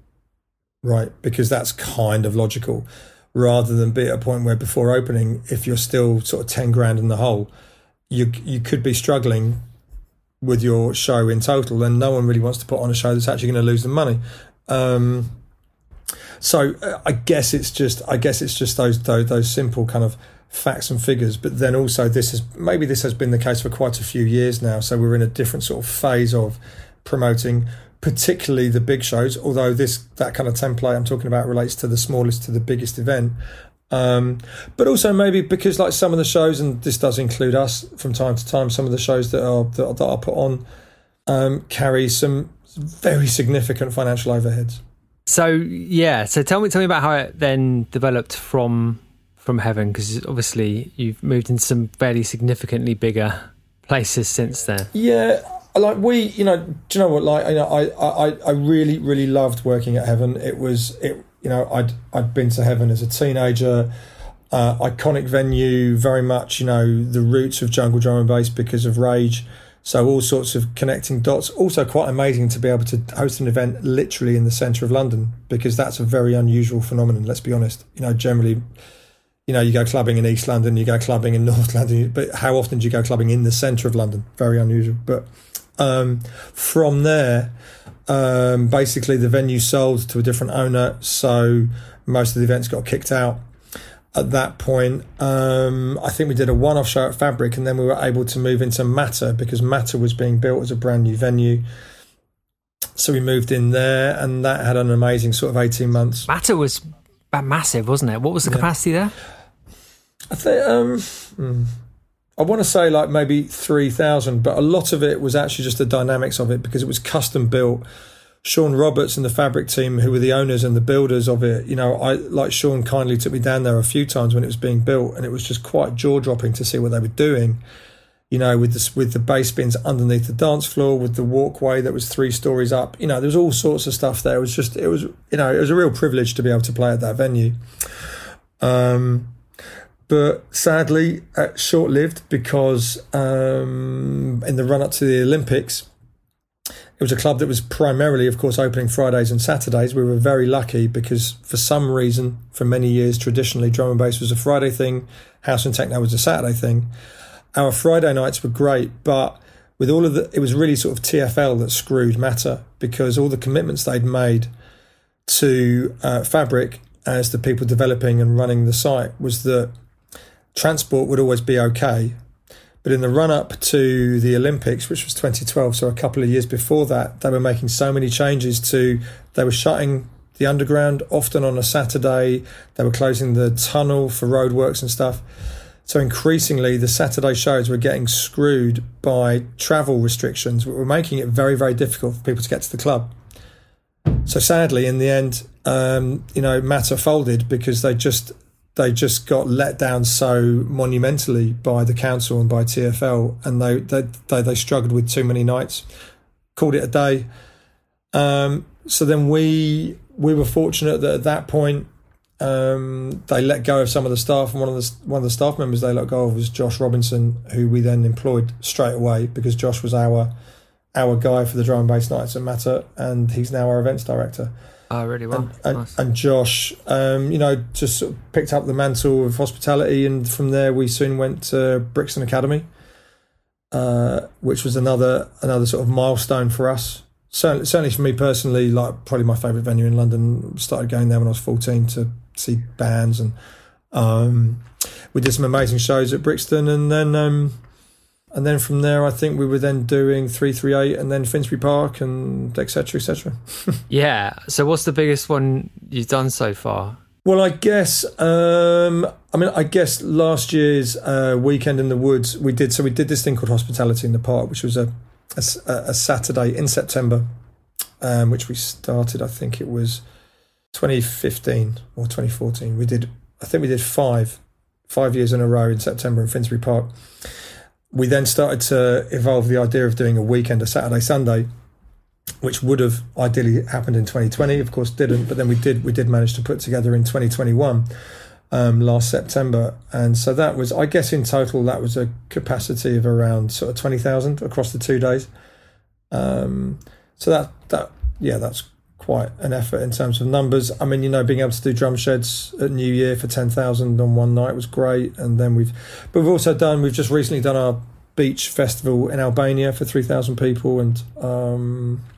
right? Because that's kind of logical, rather than be at a point where before opening, if you're still sort of 10 grand in the hole, you could be struggling with your show in total, and no one really wants to put on a show that's actually going to lose them money. So I guess it's just those simple kind of facts and figures. But then also this has been the case for quite a few years now. So we're in a different sort of phase of promoting, particularly the big shows. Although that kind of template I'm talking about relates to the smallest to the biggest event. But also maybe because like some of the shows, and this does include us from time to time, some of the shows that are put on carry some very significant financial overheads. So yeah, so tell me about how it then developed from Heaven, because obviously you've moved into some fairly significantly bigger places since then. Yeah, like I really really loved working at Heaven. You know, I'd been to Heaven as a teenager, iconic venue, very much, you know, the roots of jungle drum and bass because of Rage. So all sorts of connecting dots. Also quite amazing to be able to host an event literally in the centre of London, because that's a very unusual phenomenon, let's be honest. You know, generally, you know, you go clubbing in East London, you go clubbing in North London, but how often do you go clubbing in the centre of London? Very unusual. But from there... basically the venue sold to a different owner, so most of the events got kicked out at that point. I think we did a one-off show at Fabric, and then we were able to move into Matter, because Matter was being built as a brand new venue, so we moved in there, and that had an amazing sort of 18 months. Matter was massive, wasn't it? What was the capacity there? I think I want to say like maybe 3,000, but a lot of it was actually just the dynamics of it, because it was custom built. Sean Roberts and the Fabric team, who were the owners and the builders of it, you know, Sean kindly took me down there a few times when it was being built, and it was just quite jaw-dropping to see what they were doing, you know, with the bass bins underneath the dance floor, with the walkway that was 3 stories up. You know, there was all sorts of stuff there. It was a real privilege to be able to play at that venue. But sadly, short-lived, because in the run-up to the Olympics, it was a club that was primarily, of course, opening Fridays and Saturdays. We were very lucky because for some reason, for many years, traditionally, drum and bass was a Friday thing. House and techno was a Saturday thing. Our Friday nights were great, but with all of it was really sort of TFL that screwed Matter, because all the commitments they'd made to Fabric as the people developing and running the site was that transport would always be okay, but in the run-up to the Olympics, which was 2012, so a couple of years before that, they were making so many changes to, they were shutting the underground often on a Saturday, they were closing the tunnel for roadworks and stuff, so increasingly the Saturday shows were getting screwed by travel restrictions, which were making it very, very difficult for people to get to the club. So sadly, in the end, you know, Matter folded because they just... they just got let down so monumentally by the council and by TfL, and they struggled with too many nights, called it a day. So then we were fortunate that at that point they let go of some of the staff, and one of the staff members they let go of was Josh Robinson, who we then employed straight away because Josh was our guy for the drum and bass nights at Matter, and he's now our events director. Oh, really? Well, nice. And Josh, just sort of picked up the mantle of hospitality, and from there we soon went to Brixton Academy, which was another sort of milestone for us. Certainly for me personally, like probably my favourite venue in London. Started going there when I was 14 to see bands, and we did some amazing shows at Brixton, and then from there, I think we were then doing 338 and then Finsbury Park and et cetera, et cetera. Yeah. So what's the biggest one you've done so far? Well, I guess last year's Weekend in the Woods, we did this thing called Hospitality in the Park, which was a Saturday in September, which we started, I think it was 2015 or 2014. We did five years in a row in September in Finsbury Park. We then started to evolve the idea of doing a weekend, a Saturday, Sunday, which would have ideally happened in 2020, of course didn't, but then we did manage to put together in 2021, last September. And so that was, I guess in total, that was a capacity of around sort of 20,000 across the 2 days. So that's quite an effort in terms of numbers. I mean, being able to do Drumsheds at New Year for 10,000 on one night was great. And then we've just recently done our beach festival in Albania for 3,000 people. And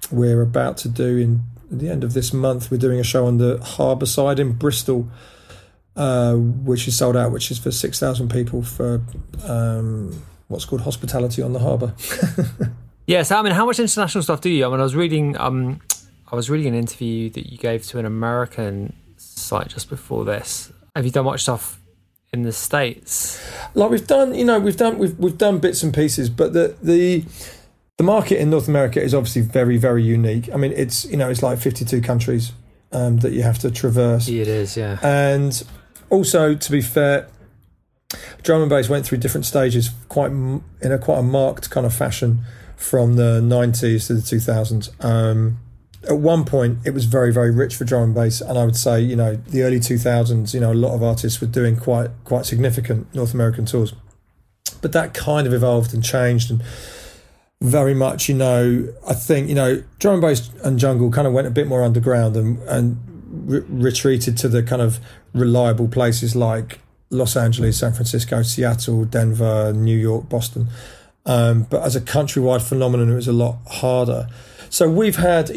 we're about to do, at the end of this month, we're doing a show on the harbourside in Bristol, which is sold out, which is for 6,000 people for what's called Hospitality on the Harbour. Yeah, so I mean, how much international stuff do you? I mean, I was reading an interview that you gave to an American site just before this. Have you done much stuff in the States? Like we've done bits and pieces, but the market in North America is obviously very, very unique. I mean, it's it's like 52 countries that you have to traverse. It is, yeah. And also, to be fair, drum and bass went through different stages in a marked kind of fashion from the 90s to the 2000s. At one point, it was very, very rich for drum and bass, and I would say, the early 2000s, a lot of artists were doing quite significant North American tours. But that kind of evolved and changed, and very much, I think, drum and bass and jungle kind of went a bit more underground and retreated to the kind of reliable places like Los Angeles, San Francisco, Seattle, Denver, New York, Boston. But as a countrywide phenomenon, it was a lot harder. So we've had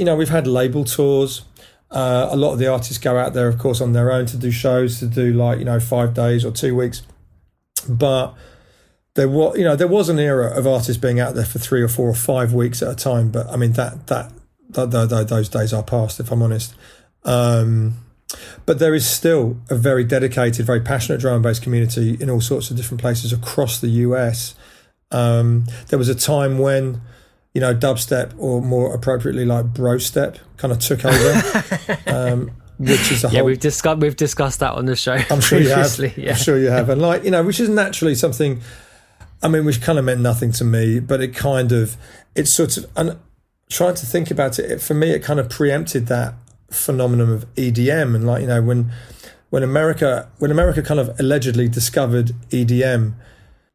label tours. A lot of the artists go out there, of course, on their own to do shows, to do 5 days or 2 weeks. But there was an era of artists being out there for 3 or 4 or 5 weeks at a time. But I mean, that those days are past, if I'm honest. But there is still a very dedicated, very passionate drum and bass community in all sorts of different places across the US. There was a time when dubstep, or more appropriately like bro step, kind of took over, which is a whole... Yeah, we've discussed that on the show. I'm sure you have. Yeah. I'm sure you have. And which is naturally something, I mean, which kind of meant nothing to me, but it kind of, it's sort of, and trying to think about it, for me, it kind of preempted that phenomenon of EDM. And when America kind of allegedly discovered EDM,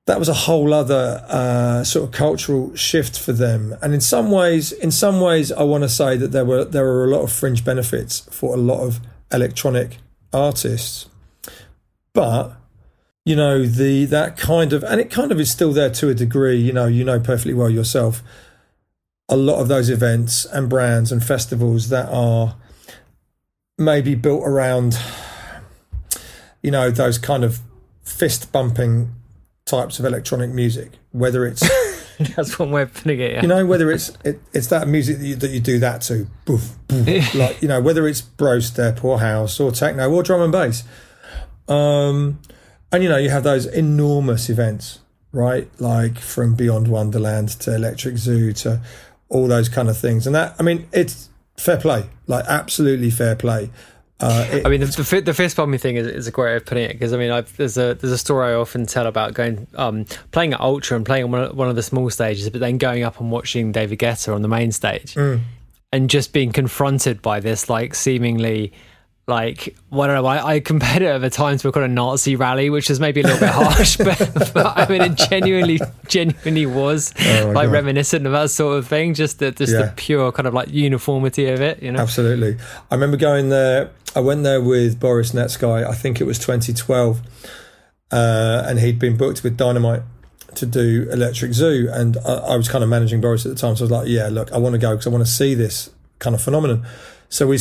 that was a whole other sort of cultural shift for them. And in some ways, I want to say that there were a lot of fringe benefits for a lot of electronic artists. But, it kind of is still there to a degree, perfectly well yourself. A lot of those events and brands and festivals that are maybe built around, those kind of fist bumping types of electronic music, whether it's that's one way of putting it, yeah. Whether it's that music that you do that to, boof, boof, whether it's bro step or house or techno or drum and bass, and you have those enormous events, right? Like from Beyond Wonderland to Electric Zoo to all those kind of things, and that, I mean, it's fair play, like absolutely fair play, I mean, the fist bumping thing is a great way of putting it, because I mean, there's a story I often tell about going playing at Ultra and playing on one of the small stages, but then going up and watching David Guetta on the main stage, and just being confronted by this seemingly. I compared it at the time to a kind of Nazi rally, which is maybe a little bit harsh, but I mean, it genuinely was God. Reminiscent of that sort of thing. The pure kind of uniformity of it, you know? Absolutely. I remember going there. I went there with Boris Netsky. I think it was 2012, and he'd been booked with Dynamite to do Electric Zoo, and I was kind of managing Boris at the time. So I was like, "Yeah, look, I want to go because I want to see this kind of phenomenon." So we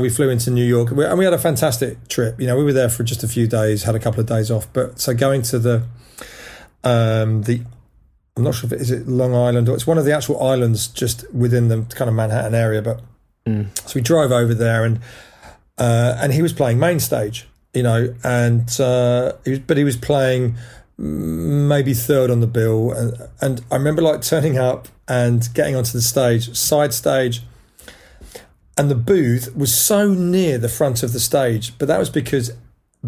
we flew into New York, and we had a fantastic trip. You know, we were there for just a few days, had a couple of days off. But so going to the I'm not sure if is it Long Island, or it's one of the actual islands just within the kind of Manhattan area. But so we drove over there, and he was playing main stage, you know, but he was playing maybe third on the bill, and I remember turning up and getting onto the stage, side stage. And the booth was so near the front of the stage, but that was because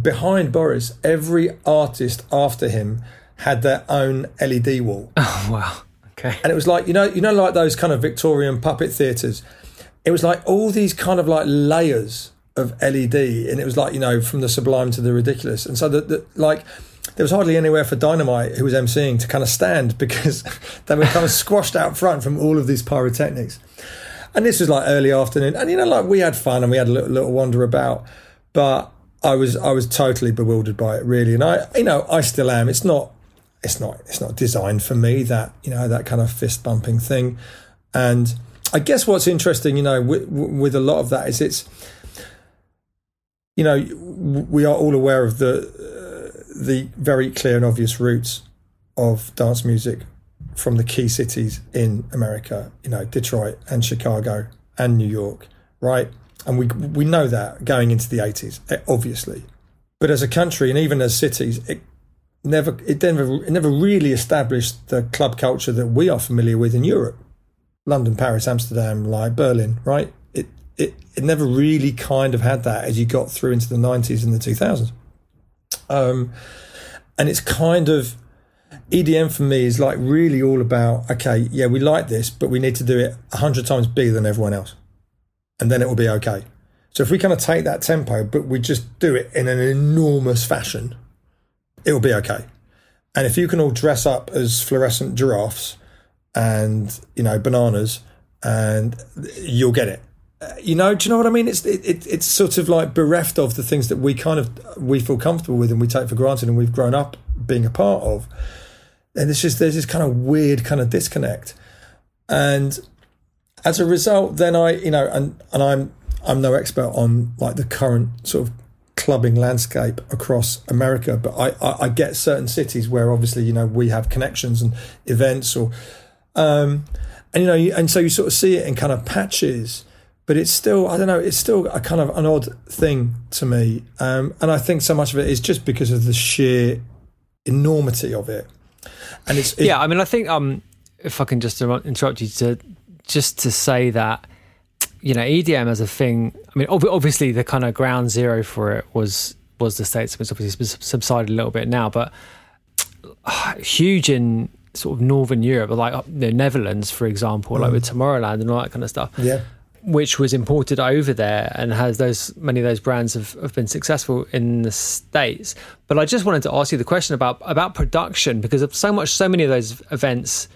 behind Boris, every artist after him had their own LED wall. Oh, wow. Okay. And it was like those kind of Victorian puppet theatres. It was like all these kind of layers of LED, and it was from the sublime to the ridiculous. And so there was hardly anywhere for Dynamite, who was emceeing, to kind of stand, because they were kind of squashed out front from all of these pyrotechnics. And this was early afternoon, and we had fun and we had a little wander about, but I was totally bewildered by it, really, and I still am. It's not designed for me, that that kind of fist bumping thing. And I guess what's interesting, with a lot of that is we are all aware of the very clear and obvious roots of dance music from the key cities in America, Detroit and Chicago and New York, right? And we know that going into the 80s, obviously. But as a country and even as cities, it never really established the club culture that we are familiar with in Europe. London, Paris, Amsterdam, Berlin, right? It never really kind of had that as you got through into the 90s and the 2000s. And it's kind of... EDM for me is really all about, okay, yeah, we like this, but we need to do it 100 times bigger than everyone else, and then it will be okay. So if we kind of take that tempo, but we just do it in an enormous fashion, it will be okay. And if you can all dress up as fluorescent giraffes and bananas, and you'll get it. Do you know what I mean? It's sort of bereft of the things that we kind of we feel comfortable with and we take for granted and we've grown up being a part of. And there's this kind of weird kind of disconnect, and as a result, then I'm no expert on the current sort of clubbing landscape across America, but I get certain cities where obviously we have connections and events, or and so you sort of see it in kind of patches, but it's still it's still a kind of an odd thing to me, and I think so much of it is just because of the sheer enormity of it. And I mean, I think if I can just interrupt you to say that, EDM as a thing, I mean, obviously the kind of ground zero for it was the States. It's obviously subsided a little bit now, but huge in sort of Northern Europe, like the Netherlands, for example, with Tomorrowland and all that kind of stuff, yeah, which was imported over there, and has many of those brands have been successful in the States. But I just wanted to ask you the question about production, because of so many of those events,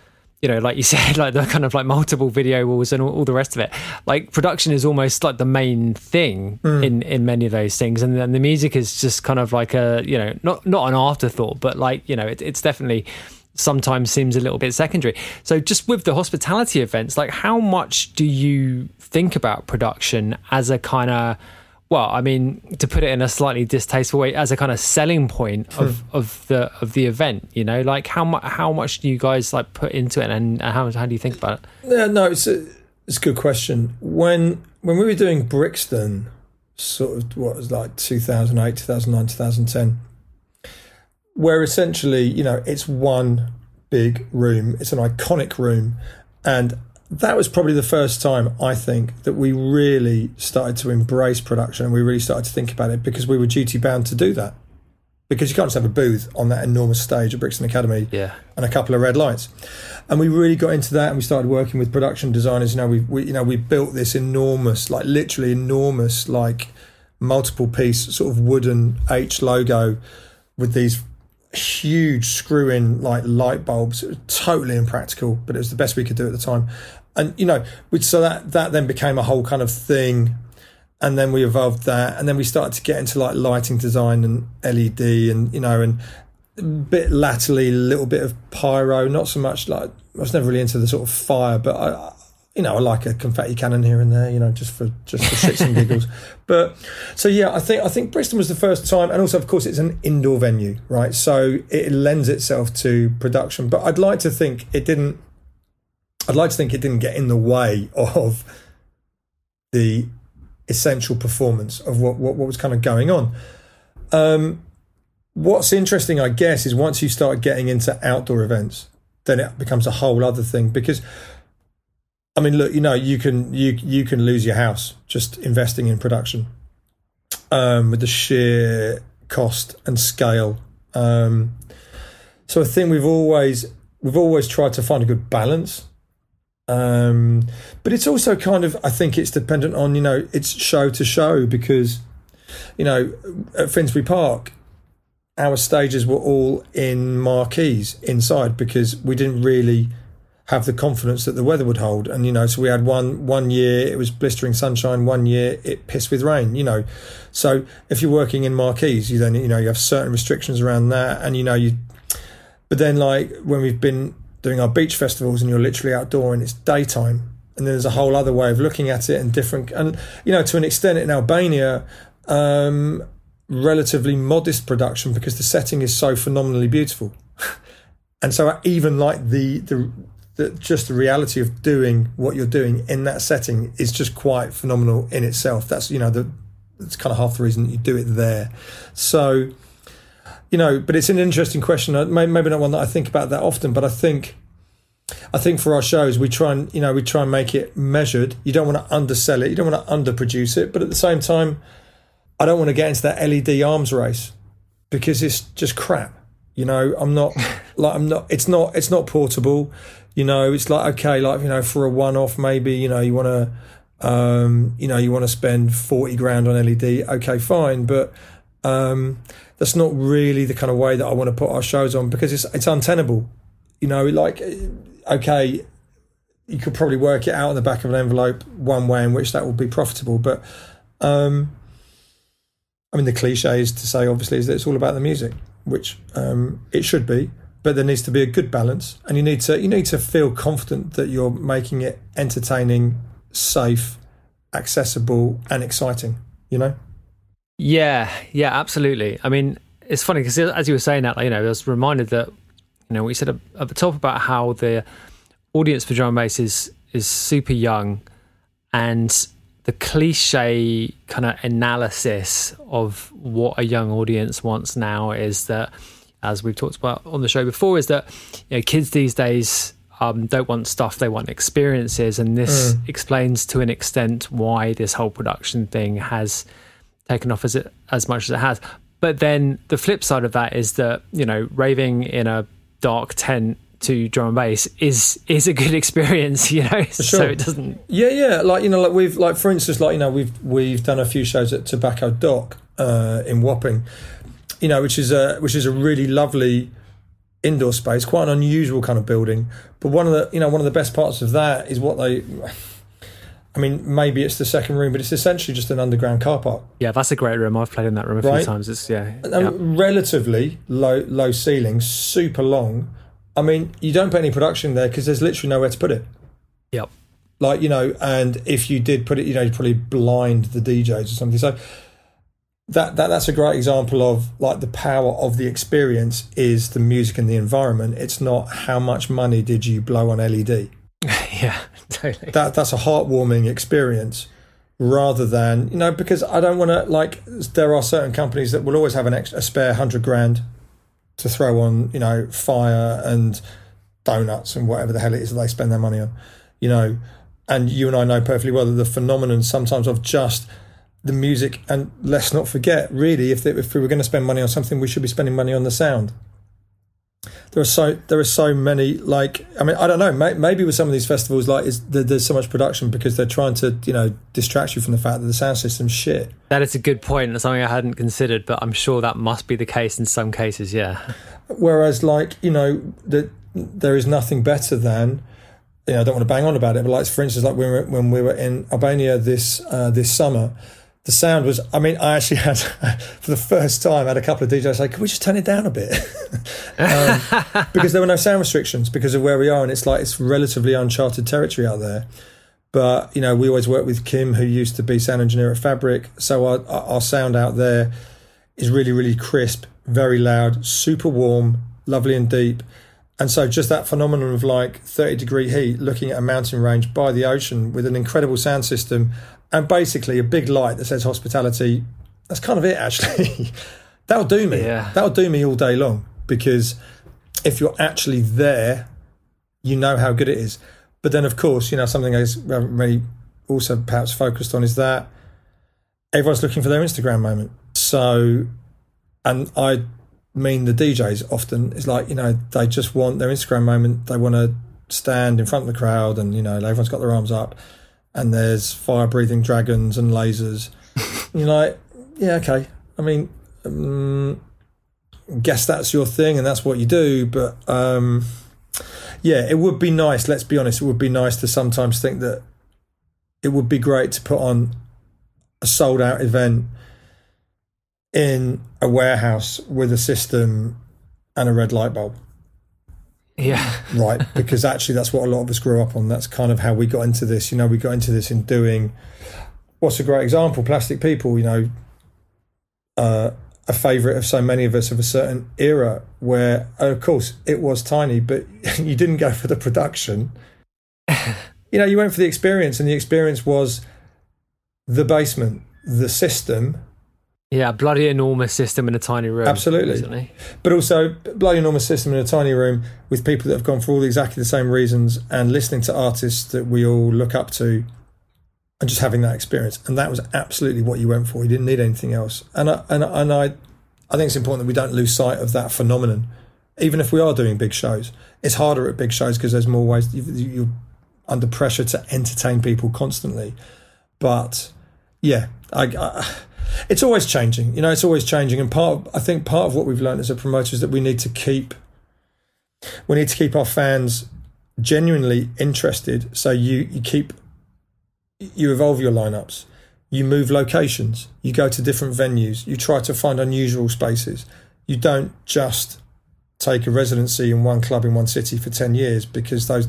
like you said, the kind of multiple video walls and all the rest of it, production is almost the main thing in many of those things. And then the music is just kind of a, not an afterthought, but it's definitely sometimes seems a little bit secondary. So just with the hospitality events, how much do you think about production as a kind of, well, I mean, to put it in a slightly distasteful way, as a kind of selling point of the event, how much do you guys put into it, and how do you think about it? Yeah, no, it's a good question. When we were doing Brixton, sort of what was 2008, 2009, 2010, where essentially, it's one big room, it's an iconic room, and that was probably the first time, I think, that we really started to embrace production and we really started to think about it, because we were duty-bound to do that. Because you can't just have a booth on that enormous stage at Brixton Academy and a couple of red lights. And we really got into that, and we started working with production designers. You know, we built this enormous, like literally enormous, like multiple-piece sort of wooden H logo with these huge screw-in like light bulbs. It was totally impractical, but it was the best we could do at the time. And, you know, so that then became a whole kind of thing. And then we evolved that, and then we started to get into like lighting design and LED, and you know, and a bit latterly a little bit of pyro. Not so much, like I was never really into the sort of fire, but I, you know, I like a confetti cannon here and there, you know, just for shits and giggles. But so yeah, I think Brixton was the first time, and also of course it's an indoor venue, right? So it lends itself to production, but I'd like to think it didn't get in the way of the essential performance of what was kind of going on. What's interesting, I guess, is once you start getting into outdoor events, then it becomes a whole other thing, because I mean, look, you know, you can lose your house just investing in production with the sheer cost and scale. So I think we've always tried to find a good balance. But it's also kind of, I think it's dependent on, you know, it's show to show, because, you know, at Finsbury Park, our stages were all in marquees inside, because we didn't really have the confidence that the weather would hold. And, you know, so we had one year it was blistering sunshine, one year it pissed with rain, you know. So if you're working in marquees, you then, you know, you have certain restrictions around that. And, you know, but then like when we've been doing our beach festivals and you're literally outdoor and it's daytime, and then there's a whole other way of looking at it, and different, and you know, to an extent in Albania, relatively modest production, because the setting is so phenomenally beautiful. And so even like the just the reality of doing what you're doing in that setting is just quite phenomenal in itself. That's, you know, that's kind of half the reason that you do it there. So, you know, but it's an interesting question. Maybe not one that I think about that often, but I think for our shows, we try and make it measured. You don't want to undersell it. You don't want to underproduce it. But at the same time, I don't want to get into that LED arms race, because it's just crap. You know, it's not portable. You know, it's like, okay, like, you know, for a one-off, maybe, you know, you want to spend 40 grand on LED. Okay, fine. But, that's not really the kind of way that I want to put our shows on, because it's untenable. You know, like, okay, you could probably work it out on the back of an envelope one way in which that will be profitable. But, I mean, the cliche is to say, obviously, is that it's all about the music, which it should be, but there needs to be a good balance, and you need to feel confident that you're making it entertaining, safe, accessible and exciting, you know? Yeah, absolutely. I mean, it's funny because as you were saying that, like, you know, I was reminded that, you know, we said at the top about how the audience for drum and bass is super young, and the cliche kind of analysis of what a young audience wants now is that, as we've talked about on the show before, is that, you know, kids these days don't want stuff, they want experiences, and this explains to an extent why this whole production thing has taken off as much as it has. But then the flip side of that is that, you know, raving in a dark tent to drum and bass is a good experience, you know. Sure. So it doesn't. Yeah. Like, you know, like we've, like for instance, like, you know, we've done a few shows at Tobacco Dock in Wapping, you know, which is a really lovely indoor space, quite an unusual kind of building. But one of the best parts of that is what they. I mean, maybe it's the second room, but it's essentially just an underground car park. Yeah, that's a great room. I've played in that room a few times. It's relatively low ceiling, super long. I mean, you don't put any production there because there's literally nowhere to put it. Yep. Like, you know, and if you did put it, you know, you'd probably blind the DJs or something. So that's a great example of like the power of the experience is the music and the environment. It's not how much money did you blow on LED. Yeah, totally. That's a heartwarming experience, rather than, you know, because I don't want to, like, there are certain companies that will always have a spare 100 grand to throw on, you know, fire and donuts and whatever the hell it is that they spend their money on, you know, and you and I know perfectly well that the phenomenon sometimes of just the music, and let's not forget, really, if we were going to spend money on something, we should be spending money on the sound. There are so many, like, I mean, I don't know, maybe with some of these festivals, like, there's so much production because they're trying to, you know, distract you from the fact that the sound system's shit. That is a good point. That's something I hadn't considered, but I'm sure that must be the case in some cases, yeah. Whereas, like, you know, there is nothing better than, you know, I don't want to bang on about it, but, like, for instance, like when we were in Albania this summer, the sound was, I mean, I actually had, for the first time, had a couple of DJs say, can we just turn it down a bit? Because there were no sound restrictions because of where we are, and it's like it's relatively uncharted territory out there. But, you know, we always work with Kim, who used to be sound engineer at Fabric, so our sound out there is really, really crisp, very loud, super warm, lovely and deep. And so just that phenomenon of like 30-degree heat, looking at a mountain range by the ocean with an incredible sound system and basically a big light that says hospitality, that's kind of it, actually. That'll do me. Yeah. That'll do me all day long, because if you're actually there, you know how good it is. But then, of course, you know, something I haven't really also perhaps focused on is that everyone's looking for their Instagram moment. So, and I mean the DJs often, it's like, you know, they just want their Instagram moment. They want to stand in front of the crowd and, you know, everyone's got their arms up and there's fire-breathing dragons and lasers. And you're like, yeah, okay. I mean, guess that's your thing and that's what you do, but yeah, it would be nice, let's be honest, it would be nice to sometimes think that it would be great to put on a sold-out event in a warehouse with a system and a red light bulb. Yeah. Right, because actually that's what a lot of us grew up on. That's kind of how we got into this. You know, we got into this in doing, what's a great example, Plastic People, you know, a favourite of so many of us of a certain era where, of course, it was tiny, but you didn't go for the production. You know, you went for the experience, and the experience was the basement, the system. Yeah, bloody enormous system in a tiny room. Absolutely. Recently. But also, bloody enormous system in a tiny room with people that have gone for all exactly the same reasons and listening to artists that we all look up to and just having that experience. And that was absolutely what you went for. You didn't need anything else. And I think it's important that we don't lose sight of that phenomenon, even if we are doing big shows. It's harder at big shows because there's more ways. You're under pressure to entertain people constantly. But, yeah, it's always changing, you know, it's always changing. And part of what we've learned as a promoter is that we need to keep our fans genuinely interested. So you evolve your lineups, you move locations, you go to different venues, you try to find unusual spaces. You don't just take a residency in one club in one city for 10 years because those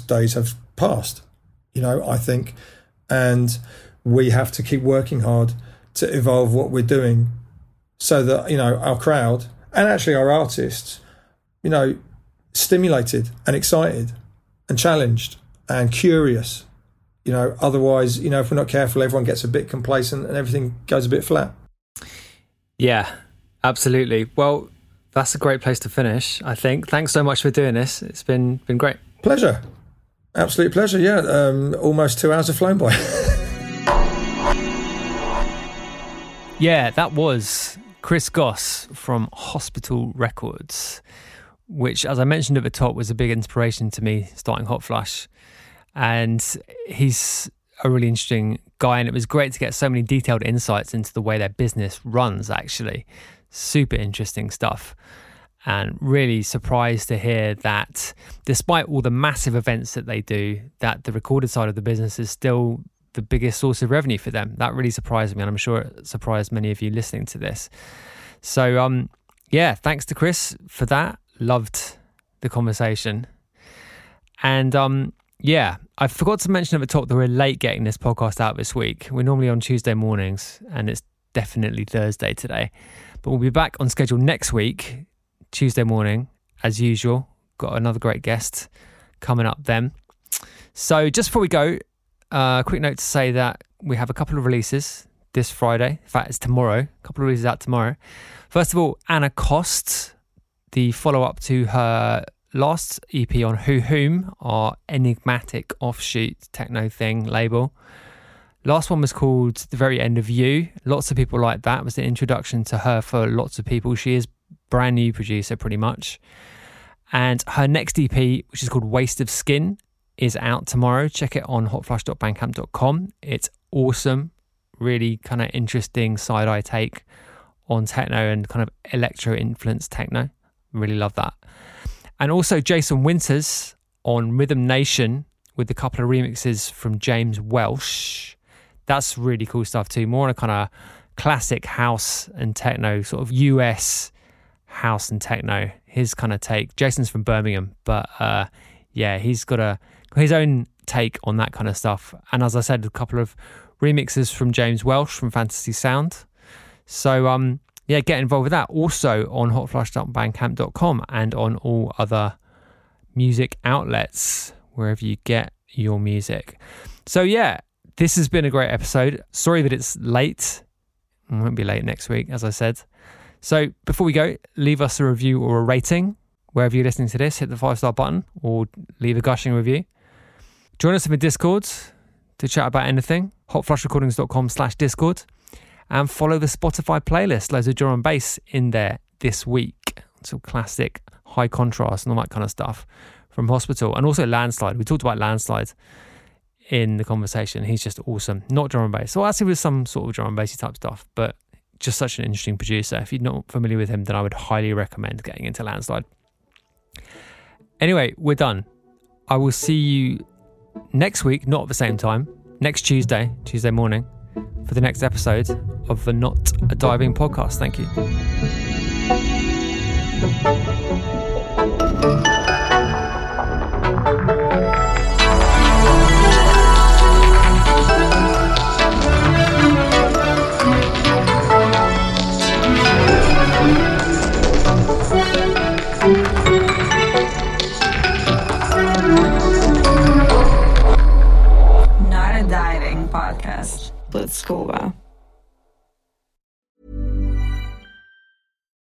days have passed, you know, I think. And we have to keep working hard to evolve what we're doing so that, you know, our crowd and actually our artists, you know, stimulated and excited and challenged and curious, you know. Otherwise, you know, if we're not careful, everyone gets a bit complacent and everything goes a bit flat. Yeah, absolutely. Well, that's a great place to finish, I think. Thanks so much for doing this. It's been great. Pleasure. Absolute pleasure, yeah. Almost 2 hours have flown by. Yeah, that was Chris Goss from Hospital Records, which, as I mentioned at the top, was a big inspiration to me starting Hot Flush. And he's a really interesting guy, and it was great to get so many detailed insights into the way their business runs, actually. Super interesting stuff. And really surprised to hear that despite all the massive events that they do, that the recorded side of the business is still the biggest source of revenue for them. That really surprised me, and I'm sure it surprised many of you listening to this. So yeah, thanks to Chris for that. Loved the conversation. And yeah, I forgot to mention at the top that we're late getting this podcast out this week. We're normally on Tuesday mornings, and it's definitely Thursday today, but we'll be back on schedule next week, Tuesday morning, as usual. Got another great guest coming up then. So just before we go, quick note to say that we have a couple of releases this Friday. In fact, it's tomorrow. A couple of releases out tomorrow. First of all, Anna Cost, the follow-up to her last EP on Who Whom, our enigmatic offshoot techno thing label. Last one was called The Very End of You. Lots of people liked that. It was the introduction to her for lots of people. She is brand new producer pretty much. And her next EP, which is called Waste of Skin, is out tomorrow. Check it on hotflush.bandcamp.com. It's awesome. Really kind of interesting side-eye take on techno and kind of electro-influenced techno. Really love that. And also Jason Winters on Rhythm Nation with a couple of remixes from James Welsh. That's really cool stuff too. More on a kind of classic house and techno, sort of US house and techno. His kind of take. Jason's from Birmingham, but yeah, he's got his own take on that kind of stuff. And as I said, a couple of remixes from James Welsh from Fantasy Sound. So yeah, get involved with that. Also on hotflush.bandcamp.com and on all other music outlets, wherever you get your music. So yeah, this has been a great episode. Sorry that it's late. It won't be late next week, as I said. So before we go, leave us a review or a rating. Wherever you're listening to this, hit the 5-star button or leave a gushing review. Join us in the Discord to chat about anything. hotflushrecordings.com/Discord. And follow the Spotify playlist. Loads of drum and bass in there this week. Some classic High Contrast and all that kind of stuff from Hospital. And also Landslide. We talked about Landslide in the conversation. He's just awesome. Not drum and bass. Well, actually with some sort of drum and bassy type stuff, but just such an interesting producer. If you're not familiar with him, then I would highly recommend getting into Landslide. Anyway, we're done. I will see you next week, not at the same time. Next Tuesday morning, for the next episode of the Not A Diving podcast. Thank you. With Scuba.